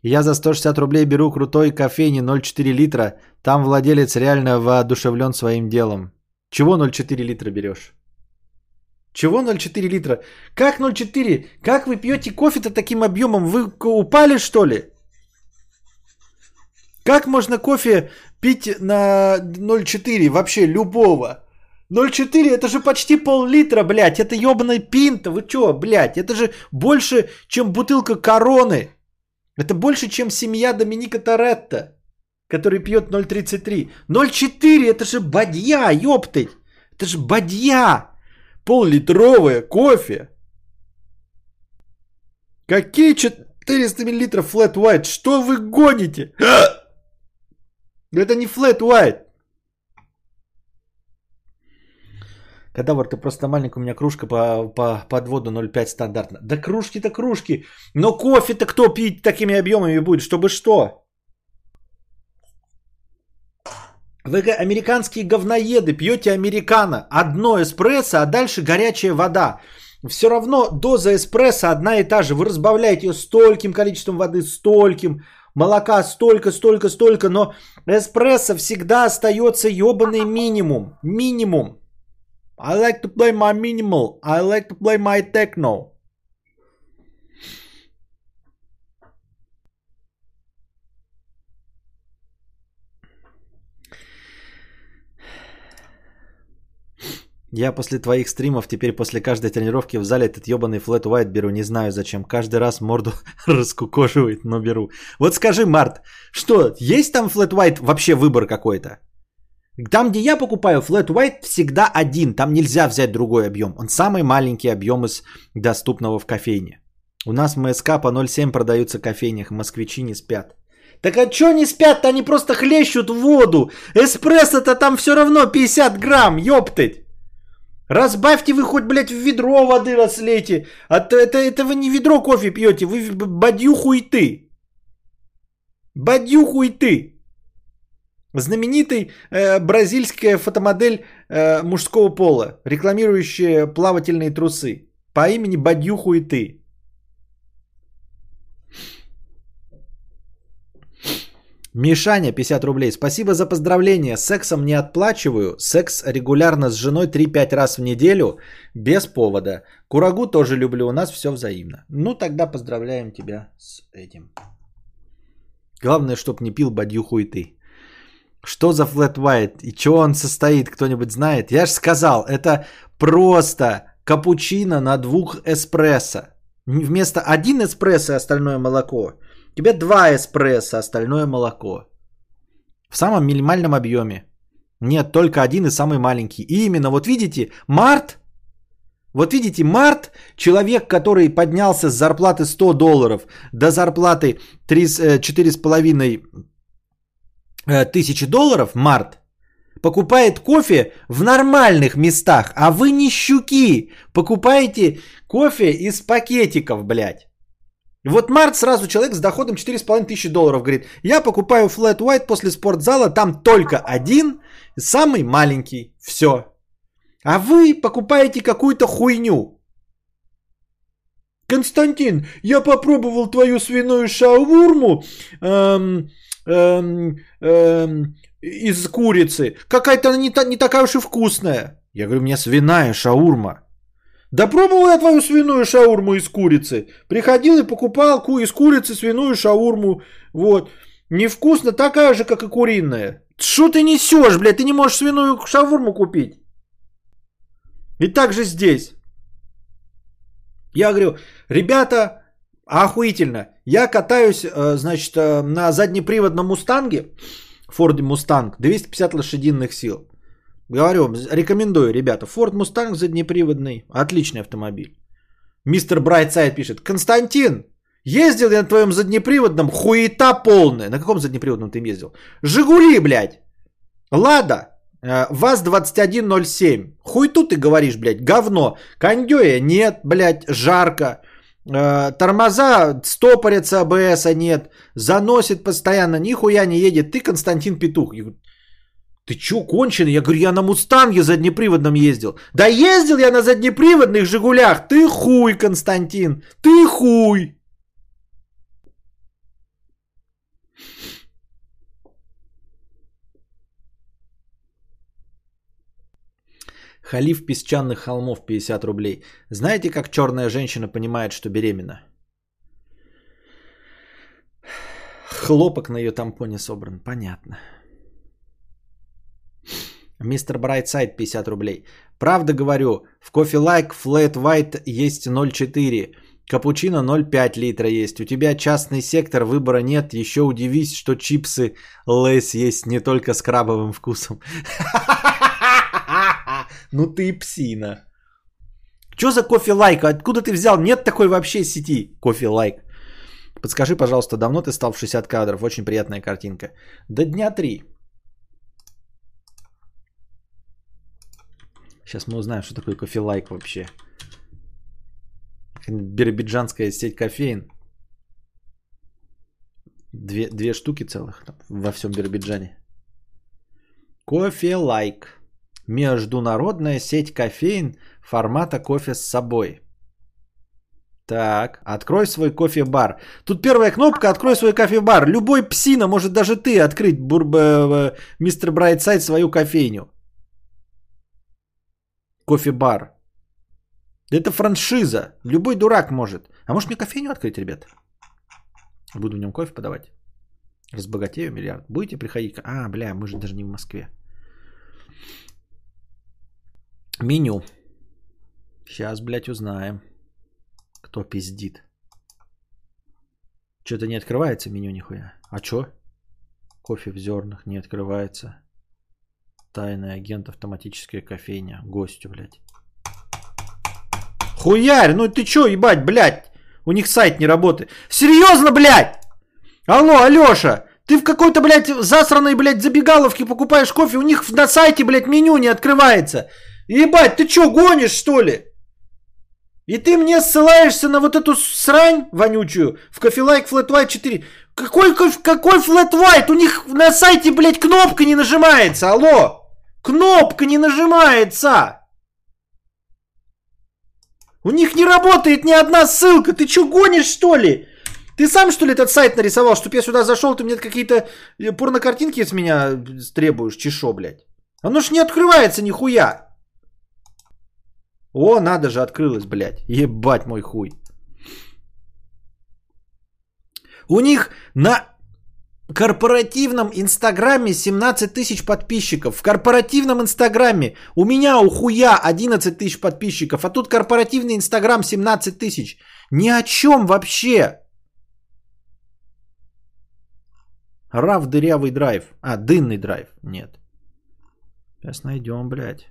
Я за сто шестьдесят рублей беру крутой кофейни ноль целых четыре литра. Там владелец реально воодушевлен своим делом. Чего ноль целых четыре литра берешь? Чего ноль целых четыре литра? Как ноль целых четыре? Как вы пьете кофе-то таким объемом? Вы упали, что ли? Как можно кофе пить на ноль целых четыре вообще любого? ноль целых четыре это же почти пол-литра, блядь. Это ебаная пинта. Вы чё, блядь? Это же больше, чем бутылка короны. Это больше, чем семья Доминика Торетто, который пьет ноль целых тридцать три. ноль целых четыре это же бадья, ёптыть. Это же бадья. Пол-литровое кофе. Какие четыреста миллилитров Flat White? Что вы гоните? Это не Flat White. Кадавр, ты просто маленькая, у меня кружка по, по, под воду ноль целых пять стандартно. Да кружки-то кружки. Но кофе-то кто пить такими объемами будет? Чтобы что? Вы американские говноеды, пьете американо. Одно эспрессо, а дальше горячая вода. Все равно доза эспрессо одна и та же. Вы разбавляете ее стольким количеством воды, стольким. Молока столько, столько, столько. Но эспрессо всегда остается ебаный минимум. Минимум. I like to play my minimal. I like to play my techno. Я после твоих стримов теперь после каждой тренировки в зале этот ебаный Flat White беру. Не знаю зачем. Каждый раз морду раскукоживает, но беру. Вот скажи, Март, что, есть там Flat White вообще выбор какой-то? Там, где я покупаю, Flat White всегда один. Там нельзя взять другой объем. Он самый маленький объем из доступного в кофейне. У нас МСК по ноль целых семь продаются в кофейнях. Москвичи не спят. Так а чё не спят-то? Они просто хлещут воду. Эспрессо-то там все равно пятьдесят грамм, ёптыть. Разбавьте вы хоть, блядь, в ведро воды разлейте. А то, это, это вы не ведро кофе пьете, вы бадью хуйты. Бадью хуйты. Знаменитый э, бразильская фотомодель э, мужского пола, рекламирующая плавательные трусы по имени Бадью Хуйты. Мишаня, пятьдесят рублей. Спасибо за поздравление. Сексом не отплачиваю. Секс регулярно с женой три-пять раз в неделю без повода. Курагу тоже люблю. У нас все взаимно. Ну тогда поздравляем тебя с этим. Главное, чтоб не пил Бадью Хуйты. Что за Flat White? И чего он состоит? Кто-нибудь знает? Я же сказал, это просто капучино на двух эспрессо. Вместо один эспрессо, остальное молоко. У тебя два эспрессо, остальное молоко. В самом минимальном объеме. Нет, только один и самый маленький. И именно, вот видите, Март. Вот видите, Март, человек, который поднялся с зарплаты сто долларов до зарплаты четыре с половиной тысячи долларов, Март, покупает кофе в нормальных местах, а вы не щуки, покупаете кофе из пакетиков, блядь. Вот Март сразу человек с доходом четыре с половиной тысячи долларов говорит: я покупаю Flat White после спортзала, там только один, самый маленький, все. А вы покупаете какую-то хуйню. Константин, я попробовал твою свиную шаурму, эм, эм, эм, из курицы. Какая-то она не, та, не такая уж и вкусная. Я говорю, у меня свиная шаурма. Да пробовал я твою свиную шаурму из курицы. Приходил и покупал ку- из курицы свиную шаурму. Вот. Невкусно, такая же, как и куриная. Что ты несешь, блядь? Ты не можешь свиную шаурму купить. И так же здесь. Я говорю, ребята, охуительно. Я катаюсь, значит, на заднеприводном Мустанге, Ford Mustang, двести пятьдесят лошадиных сил. Говорю, рекомендую, ребята. Ford Mustang заднеприводный, отличный автомобиль. Мистер Брайтсайд пишет. Константин, ездил я на твоем заднеприводном, хуета полная. На каком заднеприводном ты ездил? Жигули, блядь. Лада. ВАЗ-двадцать один ноль семь. Хуй тут ты говоришь, блядь, говно. Кондёя нет, блядь, жарко. Тормоза стопорятся, АБСа нет. Заносит постоянно, нихуя не едет. Ты, Константин Петух. Я говорю, ты чё, конченый? Я говорю, я на Мустанге заднеприводном ездил. Да ездил я на заднеприводных Жигулях. Ты хуй, Константин. Ты хуй. Халиф песчаных холмов, пятьдесят рублей. Знаете, как черная женщина понимает, что беременна? Хлопок на ее тампоне собран. Понятно. Мистер Брайтсайд, пятьдесят рублей. Правда говорю, в Coffee Like Flat White есть ноль целых четыре десятых. Капучино ноль целых пять десятых литра есть. У тебя частный сектор, выбора нет. Еще удивись, что чипсы Лейс есть не только с крабовым вкусом. Ну ты псина. Чё за Coffee Like? Откуда ты взял? Нет такой вообще сети Coffee Like. Подскажи, пожалуйста, давно ты стал в шестьдесят кадров? Очень приятная картинка. До дня три. Сейчас мы узнаем, что такое Coffee Like вообще. Биробиджанская сеть кофеин. Две, две штуки целых там, во всем Биробиджане. Coffee Like. Международная сеть кофеин формата кофе с собой. Так, открой свой кофе-бар. Тут первая кнопка, открой свой кофе-бар. Любой псина, может даже ты открыть, бурб, мистер Брайтсайд, свою кофейню. Кофе-бар. Это франшиза. Любой дурак может. А может мне кофейню открыть, ребята? Буду в нем кофе подавать. Разбогатею миллиард. Будете приходить? А, бля, мы же даже не в Москве. Меню. Сейчас, блядь, узнаем, кто пиздит. Что-то не открывается меню нихуя. А чё? Кофе в зернах не открывается. Тайный агент, автоматическая кофейня. Гостю, блядь. Хуярь, ну ты чё, ебать, блядь? У них сайт не работает. Серьезно, блядь? Алло, Алёша! Ты в какой-то, блядь, засранной, блядь, забегаловке покупаешь кофе, у них на сайте, блядь, меню не открывается. Ебать, ты чё, гонишь, что ли? И ты мне ссылаешься на вот эту срань вонючую в Coffee Like Flat White четыре. Какой, какой Flat White? У них на сайте, блядь, кнопка не нажимается, алло. Кнопка не нажимается. У них не работает ни одна ссылка, ты чё, гонишь, что ли? Ты сам, что ли, этот сайт нарисовал, чтоб я сюда зашел, ты мне какие-то порнокартинки с меня требуешь, чешо, блядь. Оно ж не открывается нихуя. О, надо же, открылось, блядь. Ебать мой хуй. У них на корпоративном инстаграме семнадцать тысяч подписчиков. В корпоративном инстаграме у меня, у хуя, одиннадцать тысяч подписчиков. А тут корпоративный инстаграм семнадцать тысяч. Ни о чем вообще. Рав дырявый драйв. А, дынный драйв. Нет. Сейчас найдем, блядь.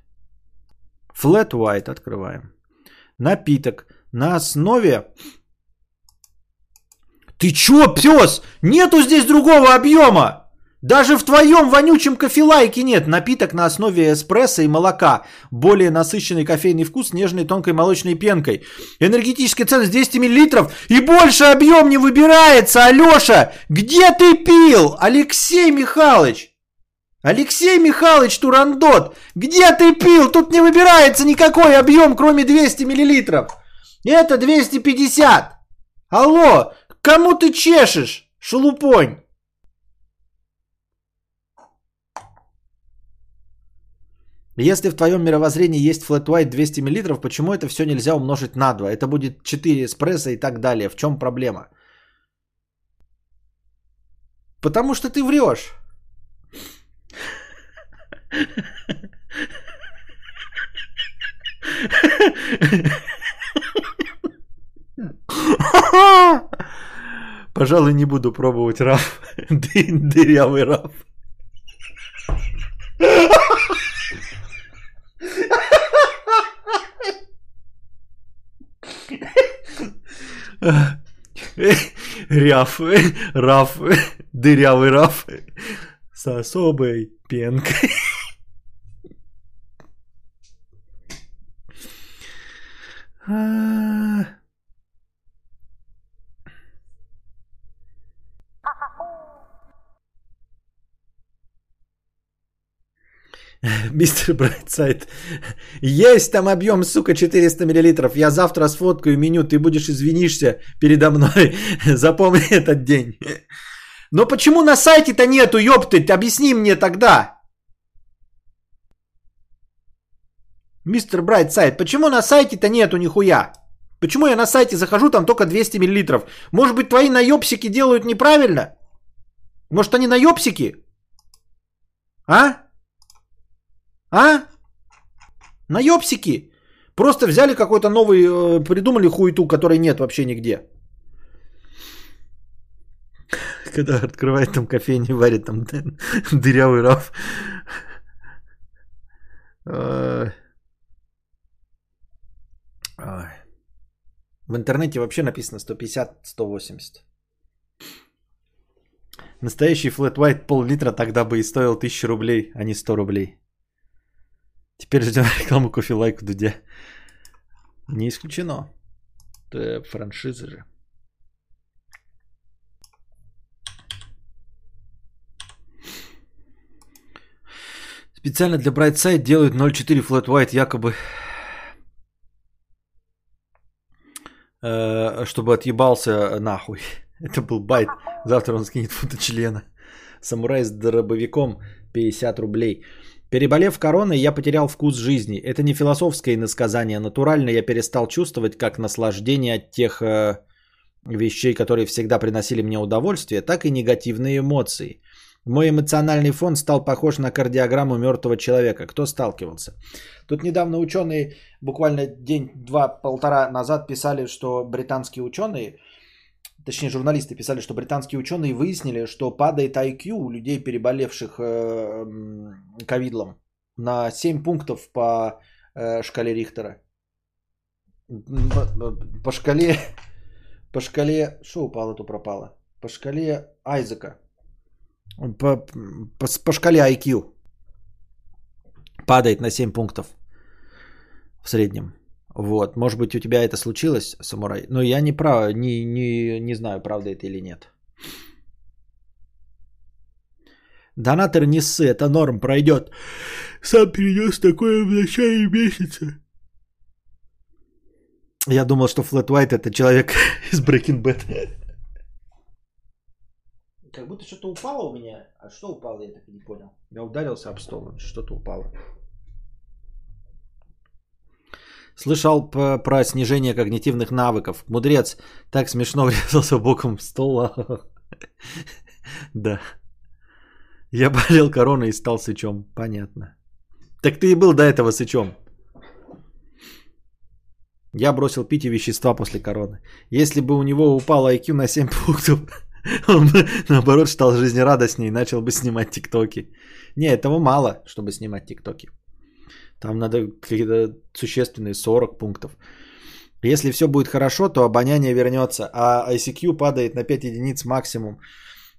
Flat White открываем. Напиток. На основе... Ты чё, пёс? Нету здесь другого объема. Даже в твоем вонючем кофелайке нет. Напиток на основе эспрессо и молока. Более насыщенный кофейный вкус с нежной тонкой молочной пенкой. Энергетическая ценность десять миллилитров. И больше объем не выбирается, Алёша. Где ты пил, Алексей Михайлович? Алексей Михайлович Турандот, где ты пил? Тут не выбирается никакой объем, кроме двухсот миллилитров. Это двести пятьдесят. Алло, кому ты чешешь, шелупонь? Если в твоем мировоззрении есть flat white двести миллилитров, почему это все нельзя умножить на два? Это будет четыре эспрессо и так далее. В чем проблема? Потому что ты врешь. Пожалуй, не буду пробовать раф. Дырявый раф. Раф, раф, дырявый раф с особой пенкой. Мистер Брайтсайд, есть там объем, сука, четыреста миллилитров. Я завтра сфоткаю меню, ты будешь извинишься передо мной. Запомни этот день. Но почему на сайте-то нету, ёпты? Объясни мне тогда. Мистер Брайтсайд, почему на сайте-то нету нихуя? Почему я на сайте захожу, там только двести миллилитров? Может быть, твои наёбсики делают неправильно? Может, они наёбсики? А? А? Наёбсики. Просто взяли какой-то новый, э, придумали хуету, которой нет вообще нигде. Когда открывает там кофейни, варит там дырявый раф. В интернете вообще написано сто пятьдесят - сто восемьдесят. Настоящий flat white пол-литра тогда бы и стоил тысячу рублей, а не сто рублей. Теперь ждем рекламу Coffee Like у Дудя. Не исключено. Это франшиза же. Специально для Brightside делают ноль целых четыре десятых Flat White якобы, чтобы отъебался нахуй. Это был байт. Завтра он скинет фото члена. Самурай с дробовиком пятьдесят рублей. Переболев короной, я потерял вкус жизни. Это не философское иносказание. Натурально я перестал чувствовать как наслаждение от тех э, вещей, которые всегда приносили мне удовольствие, так и негативные эмоции. Мой эмоциональный фон стал похож на кардиограмму мертвого человека. Кто сталкивался? Тут недавно ученые, буквально день-два-полтора назад писали, что британские ученые, точнее журналисты писали, что британские ученые выяснили, что падает ай кью у людей, переболевших ковидлом, на семь пунктов по шкале Рихтера. По шкале... По шкале... Что упало, то пропало. По шкале Айзека. По, по, по шкале ай кью. Падает на семь пунктов в среднем. Вот, может быть, у тебя это случилось, самурай? Но я не прав, не, не, не знаю, правда это или нет. Донатор не ссы, это норм, пройдет. Сам перенес такое в начале месяца. Я думал, что Flat White это человек из Breaking Bad. Как будто что-то упало у меня. А что упало, я так и не понял. Я ударился об стол, что-то упало. Слышал про снижение когнитивных навыков. Мудрец так смешно врезался боком в стол. Да. Я болел короной и стал сычом. Понятно. Так ты и был до этого сычом. Я бросил пить и вещества после короны. Если бы у него упало ай кью на семь пунктов, он бы, наоборот, стал жизнерадостнее и начал бы снимать тиктоки. Не, этого мало, чтобы снимать тиктоки. Там надо какие-то существенные сорок пунктов. Если все будет хорошо, то обоняние вернется, а ай си кью падает на пять единиц максимум.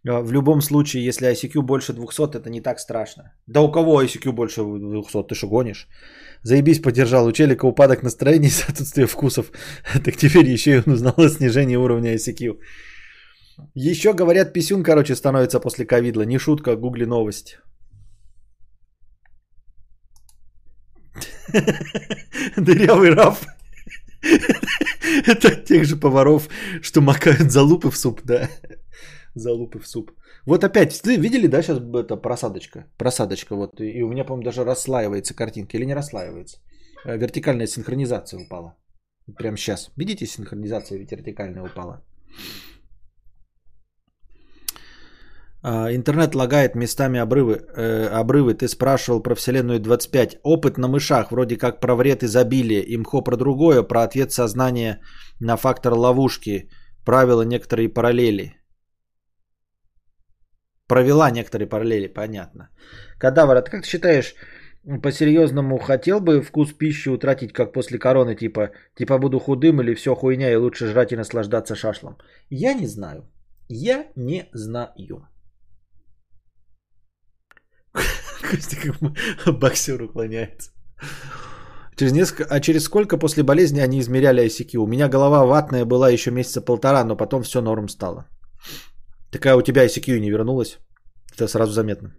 В любом случае, если ай си кью больше двухсот, это не так страшно. Да у кого ай си кью больше двухсот? Ты что, гонишь? Заебись, поддержал. У челика упадок настроения из-за отсутствия вкусов. Так теперь еще и он узнал о снижении уровня ай си кью. Еще, говорят, писюн, короче, становится после ковидла. Не шутка, гугли новость. Дырявый раф. Это от тех же поваров, что макают залупы в суп, да. залупы в суп. Вот опять, видели, да, сейчас это просадочка? Просадочка, вот, и у меня, по-моему, даже расслаивается картинка, или не расслаивается. Вертикальная синхронизация упала. Прямо сейчас. Видите, синхронизация вертикальная упала. Интернет лагает местами обрывы. Обрывы, ты спрашивал про Вселенную двадцать пять. Опыт на мышах, вроде как про вред изобилия. И мхо про другое, про ответ сознания на фактор ловушки. Правила некоторые параллели. Провела некоторые параллели, понятно. Кадавр, ты как ты считаешь, по-серьезному хотел бы вкус пищи утратить, как после короны, типа, типа буду худым или все хуйня и лучше жрать и наслаждаться шашлом? Я не знаю. Я не знаю. Боксер уклоняется. Через несколько... А через сколько после болезни они измеряли ай си кью? У меня голова ватная была еще месяца полтора, но потом все норм стало. Такая у тебя ай си кью не вернулась. Это сразу заметно.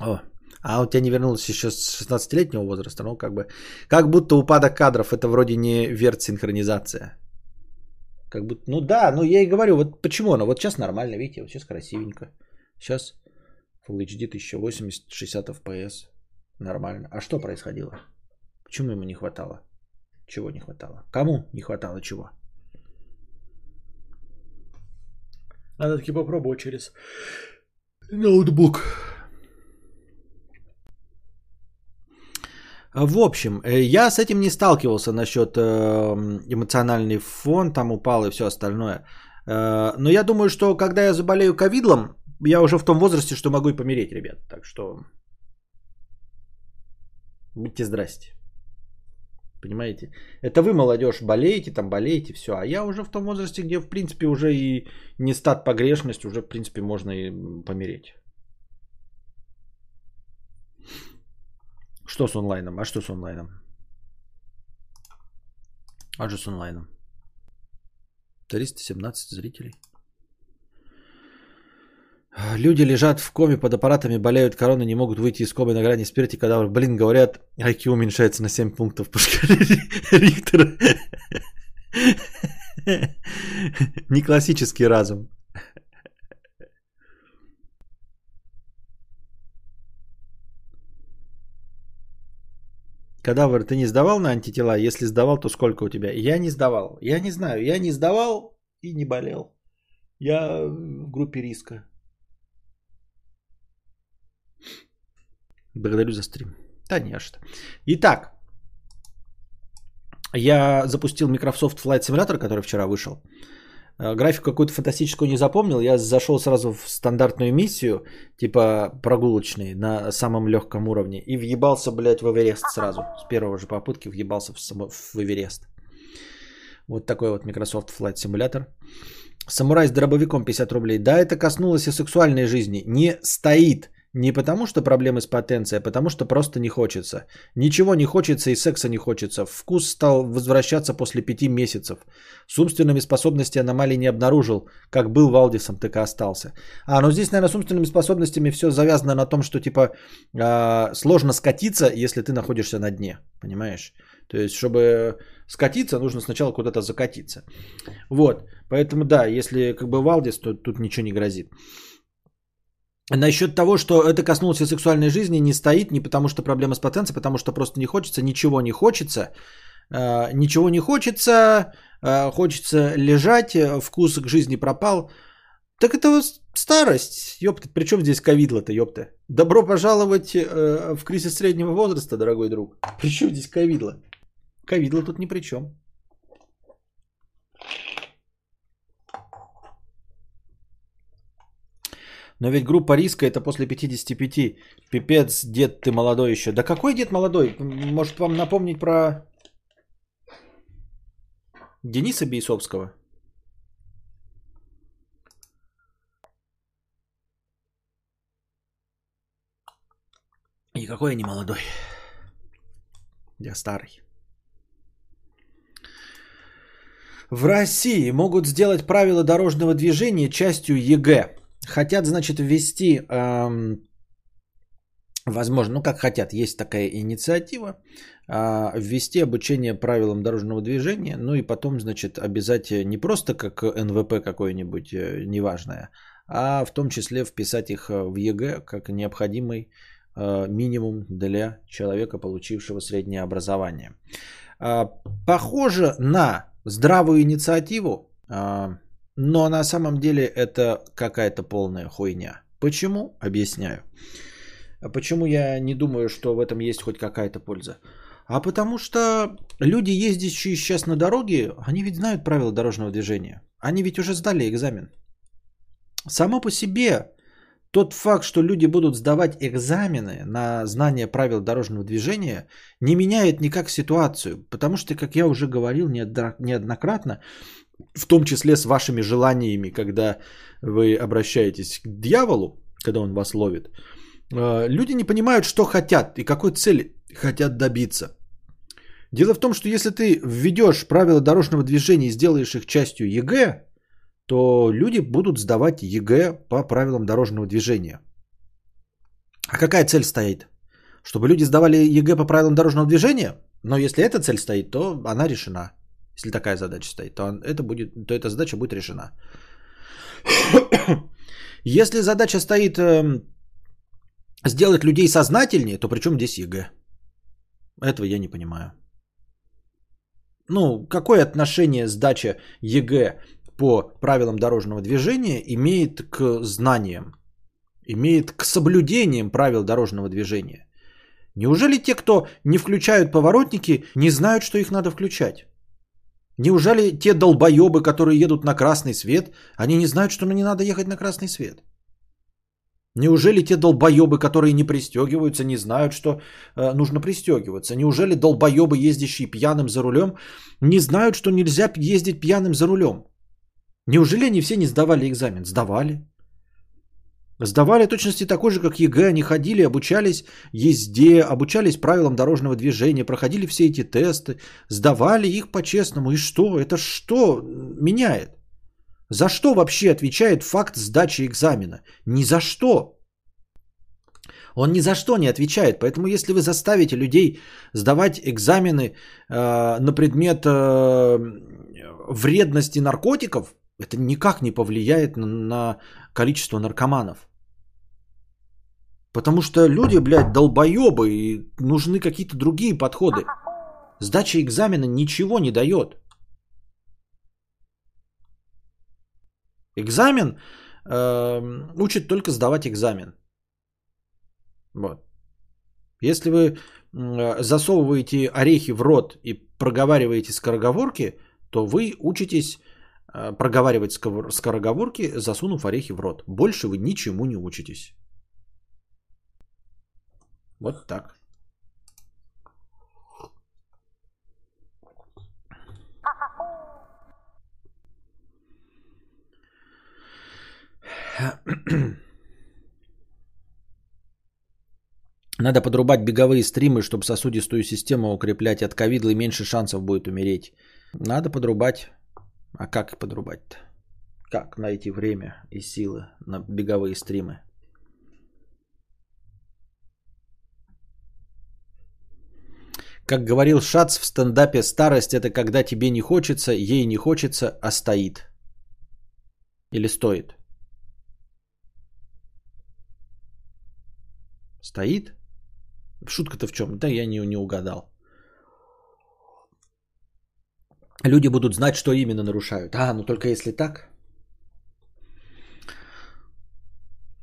О, а у тебя не вернулась еще с шестнадцатилетнего возраста. Ну, как бы... Как будто упадок кадров. Это вроде не верт-синхронизация. Как будто... Ну да, ну я и говорю. Вот почему она? Вот сейчас нормально, видите? Вот сейчас красивенько. Сейчас Full эйч ди тысяча восемьдесят, шестьдесят эф пи эс. Нормально. А что происходило? Почему ему не хватало? Чего не хватало? Кому не хватало чего? Надо таки попробовать через ноутбук. В общем, я с этим не сталкивался насчет эмоциональный фон, там упал и все остальное. Но я думаю, что когда я заболею ковидлом, я уже в том возрасте, что могу и помереть, ребят. Так что... Будьте здрасте. Понимаете? Это вы, молодежь, болеете, там болеете, все. А я уже в том возрасте, где, в принципе, уже и не стат погрешность, уже, в принципе, можно и помереть. Что с онлайном? А что с онлайном? А что с онлайном? триста семнадцать зрителей. Люди лежат в коме под аппаратами, болеют короной, не могут выйти из комы на грани смерти, когда, блин, говорят, ай кью уменьшается на семь пунктов по шкале Рихтера. Не классический разум. Кадавр, ты не сдавал на антитела? Если сдавал, то сколько у тебя? Я не сдавал. Я не знаю. Я не сдавал и не болел. Я в группе риска. Благодарю за стрим. Да не что. Итак, я запустил Microsoft Flight Simulator, который вчера вышел. Графику какую-то фантастическую не запомнил. Я зашел сразу в стандартную миссию, типа прогулочный, на самом легком уровне. И въебался, блядь, в Эверест сразу. С первого же попытки въебался в, само... в Эверест. Вот такой вот Microsoft Flight Simulator. Самурай с дробовиком пятьдесят рублей. Да, это коснулось и сексуальной жизни. Не стоит. Не потому, что проблемы с потенцией, а потому, что просто не хочется. Ничего не хочется и секса не хочется. Вкус стал возвращаться после пяти месяцев. С умственными способностями аномалий не обнаружил. Как был Валдисом, так и остался. А, ну здесь, наверное, с умственными способностями все завязано на том, что типа э, сложно скатиться, если ты находишься на дне. Понимаешь? То есть, чтобы скатиться, нужно сначала куда-то закатиться. Вот. Поэтому да, если как бы Валдис, то тут ничего не грозит. Насчет того, что это коснулось сексуальной жизни, не стоит не потому, что проблема с потенцией, потому что просто не хочется, ничего не хочется. Э, ничего не хочется, э, хочется лежать, вкус к жизни пропал. Так это старость, ёпта. Причем здесь ковидло-то, ёпта. Добро пожаловать э, в кризис среднего возраста, дорогой друг. Причем здесь ковидло? Ковидло тут ни при чем. Но ведь группа риска это после пятидесяти пяти. Пипец, дед, ты молодой еще. Да какой дед молодой? Может вам напомнить про Дениса Бейсовского? Никакой я не молодой. Я старый. В России могут сделать правила дорожного движения частью ЕГЭ. Хотят, значит, ввести эм, Возможно, ну как хотят, есть такая инициатива, ввести обучение правилам дорожного движения, ну и потом, значит, обязать не просто как эн вэ пэ какое-нибудь неважное, а в том числе вписать их в е гэ как необходимый минимум для человека, получившего среднее образование. Похоже на здравую инициативу, но на самом деле это какая-то полная хуйня. Почему? Объясняю. Почему я не думаю, что в этом есть хоть какая-то польза? А потому что люди, ездящие сейчас на дороге, они ведь знают правила дорожного движения. Они ведь уже сдали экзамен. Само по себе тот факт, что люди будут сдавать экзамены на знание правил дорожного движения, не меняет никак ситуацию. Потому что, как я уже говорил неоднократно, в том числе с вашими желаниями, когда вы обращаетесь к дьяволу, когда он вас ловит, люди не понимают, что хотят и какой цели хотят добиться. Дело в том, что если ты введешь правила дорожного движения и сделаешь их частью е гэ, то люди будут сдавать е гэ по правилам дорожного движения. А какая цель стоит? Чтобы люди сдавали е гэ по правилам дорожного движения? Но если эта цель стоит, то она решена. Если такая задача стоит, то, это будет, то эта задача будет решена. Если задача стоит... сделать людей сознательнее, то при чем здесь е гэ? Этого я не понимаю. Ну, какое отношение сдача е гэ по правилам дорожного движения имеет к знаниям? Имеет к соблюдениям правил дорожного движения? Неужели те, кто не включают поворотники, не знают, что их надо включать? Неужели те долбоебы, которые едут на красный свет, они не знают, что не надо ехать на красный свет? Неужели те долбоебы, которые не пристегиваются, не знают, что э, нужно пристегиваться? Неужели долбоебы, ездящие пьяным за рулем, не знают, что нельзя ездить пьяным за рулем? Неужели они все не сдавали экзамен? Сдавали. Сдавали точности такой же, как е гэ. Они ходили, обучались езде, обучались правилам дорожного движения, проходили все эти тесты, сдавали их по-честному. И что? Это что меняет? За что вообще отвечает факт сдачи экзамена? Ни за что. Он ни за что не отвечает. Поэтому если вы заставите людей сдавать экзамены э, на предмет э, вредности наркотиков, это никак не повлияет на, на количество наркоманов. Потому что люди, блядь, долбоебы, и нужны какие-то другие подходы. Сдача экзамена ничего не дает. Экзамен э, учит только сдавать экзамен. Вот. Если вы э, засовываете орехи в рот и проговариваете скороговорки, то вы учитесь э, проговаривать скороговорки, засунув орехи в рот. Больше вы ничему не учитесь. Вот так. Надо подрубать беговые стримы, чтобы сосудистую систему укреплять. От ковида меньше шансов будет умереть. Надо подрубать. А как подрубать-то? Как найти время и силы на беговые стримы? Как говорил Шац в стендапе, старость — это когда тебе не хочется, ей не хочется, а стоит. Или стоит. Стоит? Шутка-то в чем? Да я не, не угадал. Люди будут знать, что именно нарушают. А, ну только если так.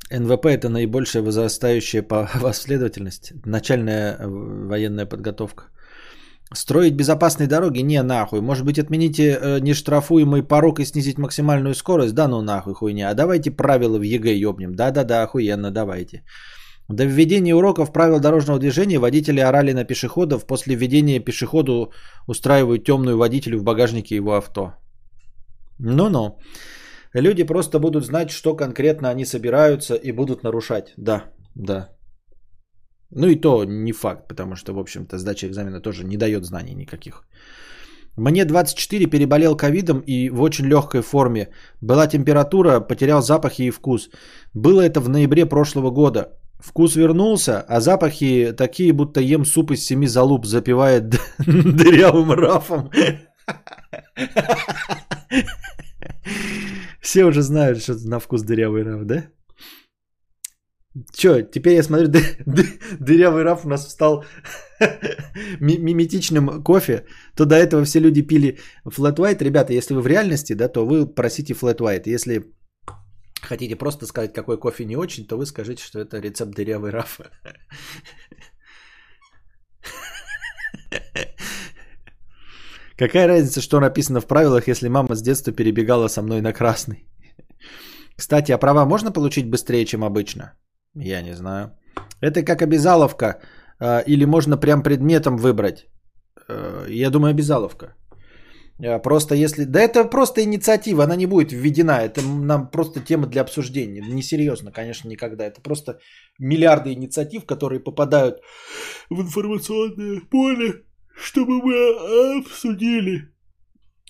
эн вэ пэ — это наибольшая возрастающая по последовательности. Начальная военная подготовка. Строить безопасные дороги? Не, нахуй. Может быть, отмените э, нештрафуемый порог и снизить максимальную скорость? Да ну нахуй, хуйня. А давайте правила в е гэ ёбнем. Да-да-да, охуенно, давайте. До введения уроков правил дорожного движения водители орали на пешеходов. После введения пешеходу устраивают темную водителю в багажнике его авто. Ну-ну. Люди просто будут знать, что конкретно они собираются и будут нарушать. Да, да. Ну и то не факт, потому что, в общем-то, сдача экзамена тоже не дает знаний никаких. Мне двадцать четыре, переболел ковидом и в очень легкой форме. Была температура, потерял запахи и вкус. Было это в ноябре прошлого года. Вкус вернулся, а запахи такие, будто ем суп из семи залуп, запивая дырявым рафом. Все уже знают, что на вкус дырявый раф, да? Че, теперь я смотрю, дырявый раф у нас стал миметичным кофе. То до этого все люди пили flat white. Ребята, если вы в реальности, да, то вы просите flat white. Если хотите просто сказать, какой кофе не очень, то вы скажите, что это рецепт дырявый раф. Какая разница, что написано в правилах, если мама с детства перебегала со мной на красный? Кстати, а права можно получить быстрее, чем обычно? Я не знаю. Это как обязаловка. Или можно прям предметом выбрать? Я думаю, обязаловка. Просто если... Да это просто инициатива, она не будет введена. Это нам просто тема для обсуждения. Несерьезно, конечно, никогда. Это просто миллиарды инициатив, которые попадают в информационное поле, чтобы мы обсудили.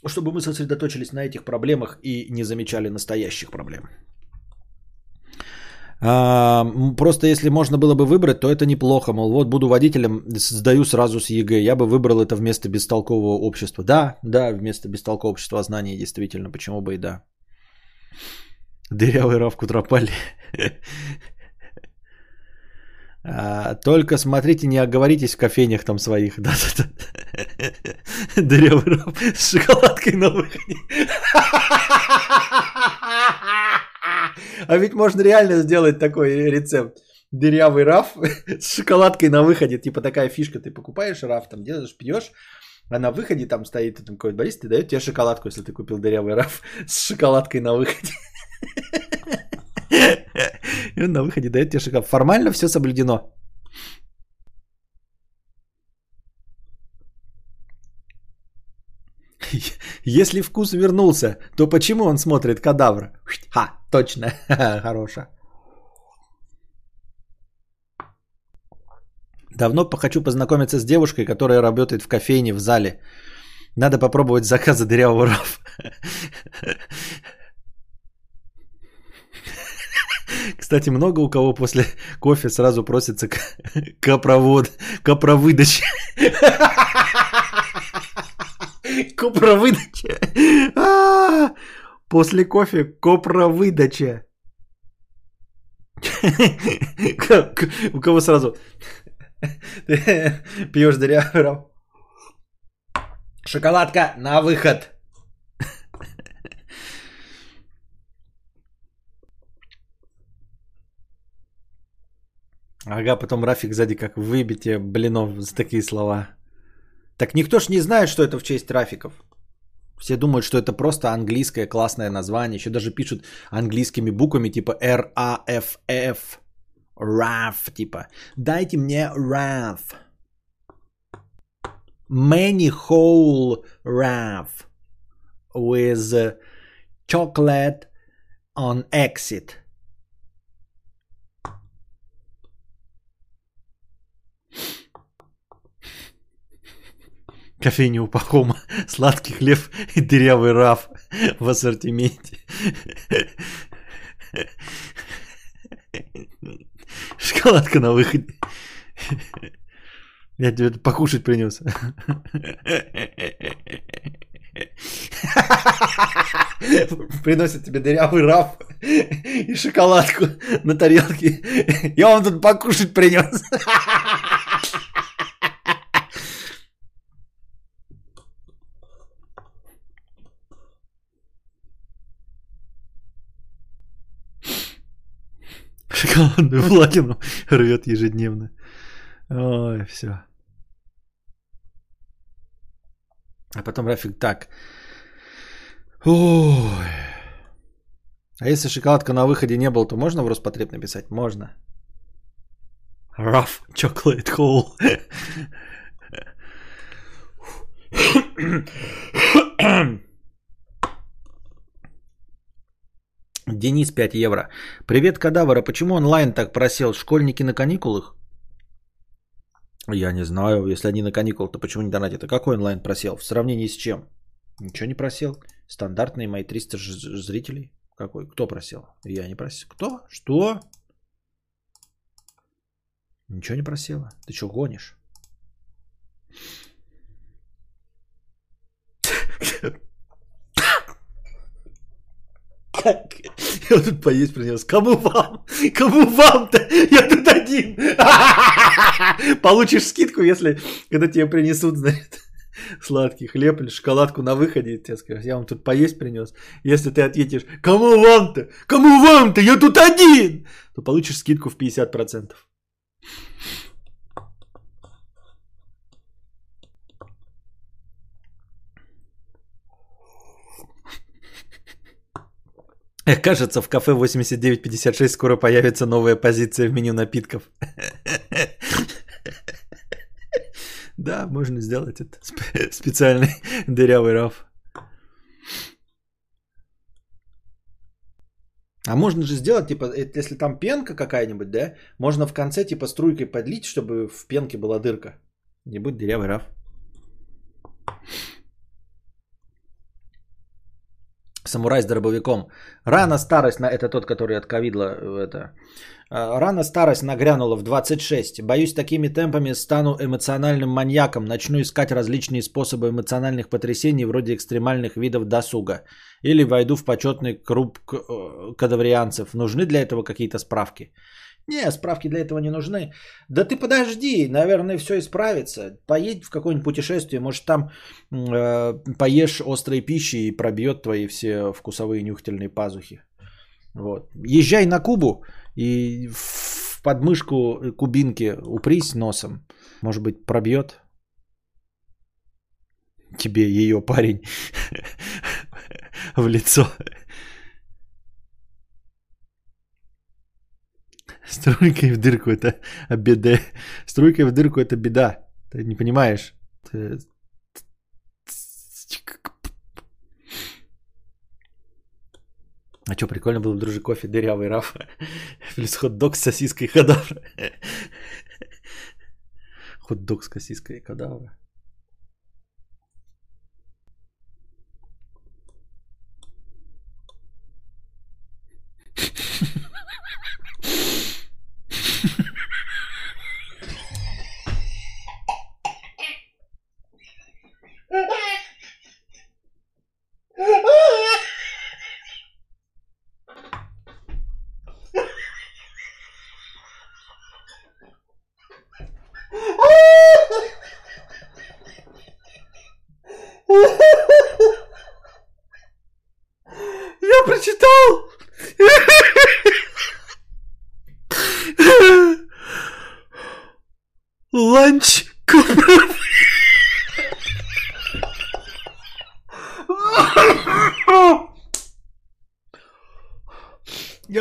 Чтобы мы сосредоточились на этих проблемах и не замечали настоящих проблем. А, просто если можно было бы выбрать, то это неплохо. Мол, вот буду водителем, сдаю сразу с ЕГЭ. Я бы выбрал это вместо бестолкового общества. Да, да, вместо бестолкового общества знаний, действительно. Почему бы и да. Дырявый равку тропали. Только смотрите, не оговоритесь в кофейнях там своих. Дырявый раб с шоколадкой на выходе. А ведь можно реально сделать такой рецепт. Дырявый раф с шоколадкой на выходе. Типа такая фишка, ты покупаешь раф, там делаешь, пьешь, а на выходе там стоит какой-то Борис, ты дает тебе шоколадку, если ты купил дырявый раф с шоколадкой на выходе. И он на выходе дает тебе шоколад. Формально все соблюдено. Если вкус вернулся, то почему он смотрит кадавра? Ха, точно. Хорошая. Давно хочу познакомиться с девушкой, которая работает в кофейне в зале. Надо попробовать заказы дырявого рафа. Кстати, много у кого после кофе сразу просится копровод, копровыдача. Копровыдача. А-а-а! После кофе копровыдача. У кого сразу? Пьешь дырявый раф. Шоколадка на выход. Ага, потом Рафик сзади как выбитие блинов за такие слова. Так никто ж не знает, что это в честь Рафиков. Все думают, что это просто английское классное название. Еще даже пишут английскими буквами типа эр а эф эф. Раф типа. Дайте мне Раф. Many whole Раф. With chocolate on exit. Кофейня у Пахома, сладкий хлеб и дырявый раф в ассортименте. Шоколадка на выходе. Я тебе покушать принес. Приносят тебе дырявый раф и шоколадку на тарелке. Я вам тут покушать принес. Шоколадную платину рвет ежедневно. Ой, все. А потом Рафик так. Ой. А если шоколадка на выходе не было, то можно в Роспотреб написать? Можно. Rough chocolate hole. Денис, пять евро. Привет, Кадавра. Почему онлайн так просел? Школьники на каникулах? Я не знаю. Если они на каникулах, то почему не донатят? А какой онлайн просел? В сравнении с чем? Ничего не просел. Стандартные мои триста ж- зрителей. Какой? Кто просел? Я не просел. Кто? Что? Ничего не просела. Ты что, гонишь? Я тут поесть принес. Кому вам? Кому вам-то? Я тут один. Получишь скидку, если когда тебе принесут, значит, сладкий хлеб или шоколадку на выходе, тебе скажут, я вам тут поесть принес. Если ты ответишь, кому вам-то? Кому вам-то? Я тут один. То получишь скидку в пятьдесят процентов. Кажется, в кафе восемьдесят девять пятьдесят шесть скоро появится новая позиция в меню напитков. Да, можно сделать это. Специальный дырявый раф. А можно же сделать, типа, если там пенка какая-нибудь, да, можно в конце, типа, струйкой подлить, чтобы в пенке была дырка. Не будет дырявый раф. Самурай с дробовиком. Рано старость, на... это тот, который от ковидла, это... Рано старость нагрянула в двадцать шесть. Боюсь, такими темпами стану эмоциональным маньяком. Начну искать различные способы эмоциональных потрясений, вроде экстремальных видов досуга. Или войду в почетный круг кадаврианцев. Нужны для этого какие-то справки? Не, справки для этого не нужны. Да ты подожди, наверное, все исправится. Поедь в какое-нибудь путешествие, может, там э, поешь острой пищи и пробьет твои все вкусовые нюхательные пазухи. Вот. Езжай на Кубу и в подмышку кубинки упрись носом. Может быть, пробьет тебе ее парень в лицо. Струйкой в дырку это беда. Струйкой в дырку это беда. Ты не понимаешь. Ты... А что, прикольно было бы, дружи, кофе, дырявый раф. Плюс хот-дог с сосиской кадавра. Хот-дог с сосиской кадавра.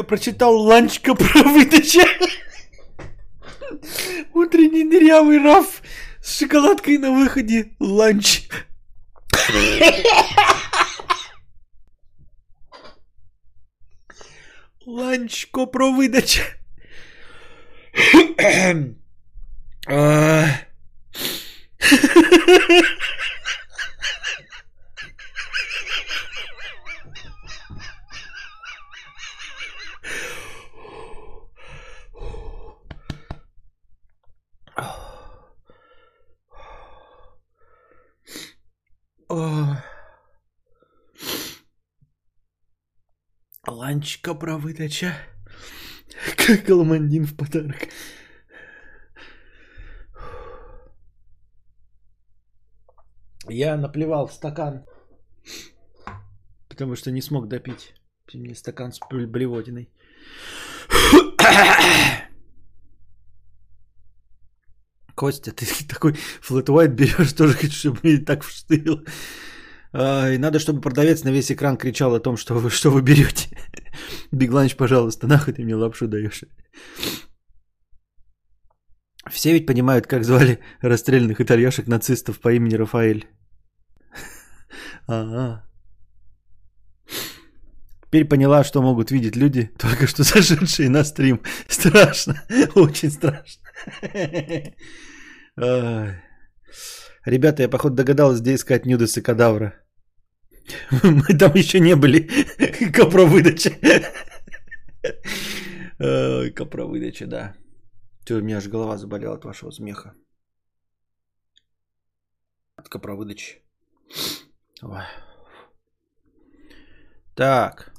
Прочитал ланчка про выдача. Утренний дырявый раф с шоколадкой на выходе. Ланч. Ланчко про выдача. Ланчка про выдача. Как Коломандин в подарок. Я наплевал в стакан, потому что не смог допить. Мне стакан с блевотиной. Костя, ты такой flat white берешь, тоже хочу, чтобы меня так вштырило. И надо, чтобы продавец на весь экран кричал о том, что вы, что вы берете. Big Lunch, пожалуйста, нахуй ты мне лапшу даешь. Все ведь понимают, как звали расстрелянных итальяшек нацистов по имени Рафаэль. А-а. Теперь поняла, что могут видеть люди, только что зашедшие на стрим. Страшно, очень страшно. Ребята, я, походу, догадалась, где искать нюдесы кадавра. Мы там еще не были. Копровыдача. Копровыдача, да. Ты, у меня аж голова заболела от вашего смеха. От копровыдачи. Ой. Так.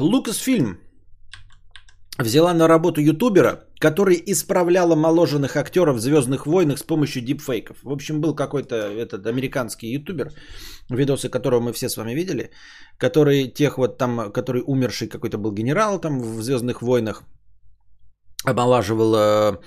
Лукасфильм взяла на работу ютубера, который исправляла моложенных актеров в «Звездных войнах» с помощью дипфейков. В общем, был какой-то этот американский ютубер, видосы которого мы все с вами видели, который тех вот там, который умерший какой-то был генерал там в «Звездных войнах», омолаживал э,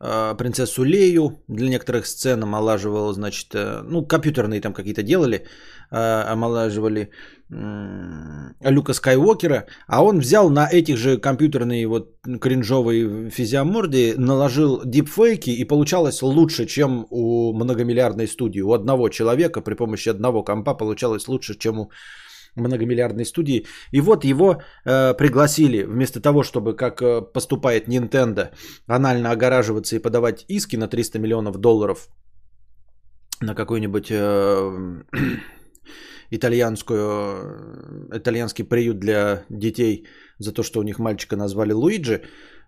э, принцессу Лею для некоторых сцен, омолаживал, значит, э, ну, компьютерные там какие-то делали, э, омолаживали э, Люка Скайуокера, а он взял на этих же компьютерные вот кринжовые физиоморды, наложил дипфейки, и получалось лучше, чем у многомиллиардной студии. У одного человека при помощи одного компа получалось лучше, чем у многомиллиардной студии. И вот его э, пригласили, вместо того, чтобы, как э, поступает Nintendo, анально огораживаться и подавать иски на триста миллионов долларов на какую-нибудь э, итальянскую, итальянский приют для детей за то, что у них мальчика назвали Луиджи.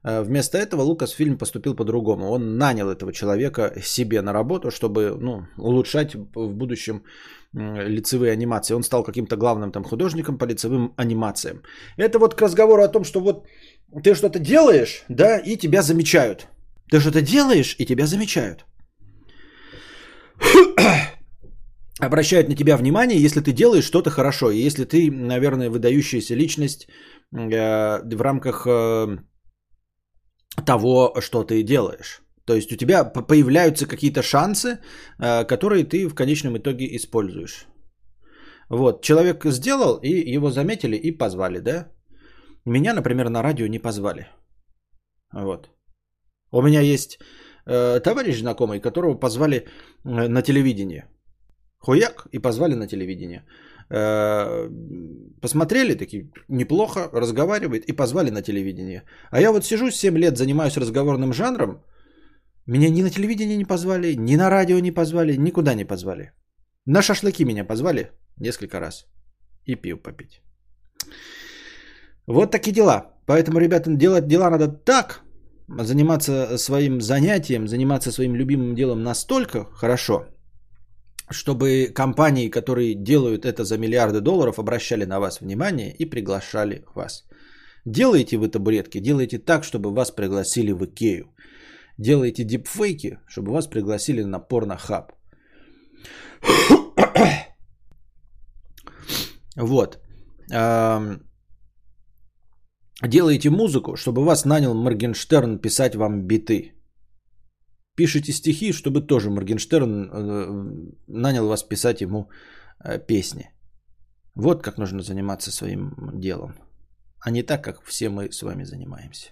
Э, вместо этого Лукасфильм поступил по-другому. Он нанял этого человека себе на работу, чтобы, ну, улучшать в будущем лицевые анимации. Он стал каким-то главным там художником по лицевым анимациям. Это вот к разговору о том, что вот ты что-то делаешь, да, и тебя замечают. Ты что-то делаешь, и тебя замечают. Обращают на тебя внимание, если ты делаешь что-то хорошо. И если ты, наверное, выдающаяся личность э, в рамках э, того, что ты делаешь. То есть у тебя появляются какие-то шансы, которые ты в конечном итоге используешь. Вот, человек сделал, и его заметили, и позвали, да? Меня, например, на радио не позвали. Вот. У меня есть э, товарищ знакомый, которого позвали э, на телевидение. Хуяк, и позвали на телевидение. Э, посмотрели, такие, неплохо, разговаривает, и позвали на телевидение. А я вот сижу семь лет, занимаюсь разговорным жанром. Меня ни на телевидение не позвали, ни на радио не позвали, никуда не позвали. На шашлыки меня позвали несколько раз. И пиво попить. Вот такие дела. Поэтому, ребята, делать дела надо так. Заниматься своим занятием, заниматься своим любимым делом настолько хорошо, чтобы компании, которые делают это за миллиарды долларов, обращали на вас внимание и приглашали вас. Делаете вы табуретки, делайте так, чтобы вас пригласили в Икею. Делаете дипфейки, чтобы вас пригласили на порнохаб. Вот. Делаете музыку, чтобы вас нанял Моргенштерн писать вам биты. Пишите стихи, чтобы тоже Моргенштерн нанял вас писать ему песни. Вот как нужно заниматься своим делом. А не так, как все мы с вами занимаемся.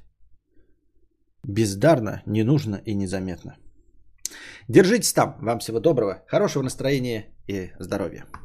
Бездарно, ненужно и незаметно. Держитесь там. Вам всего доброго, хорошего настроения и здоровья.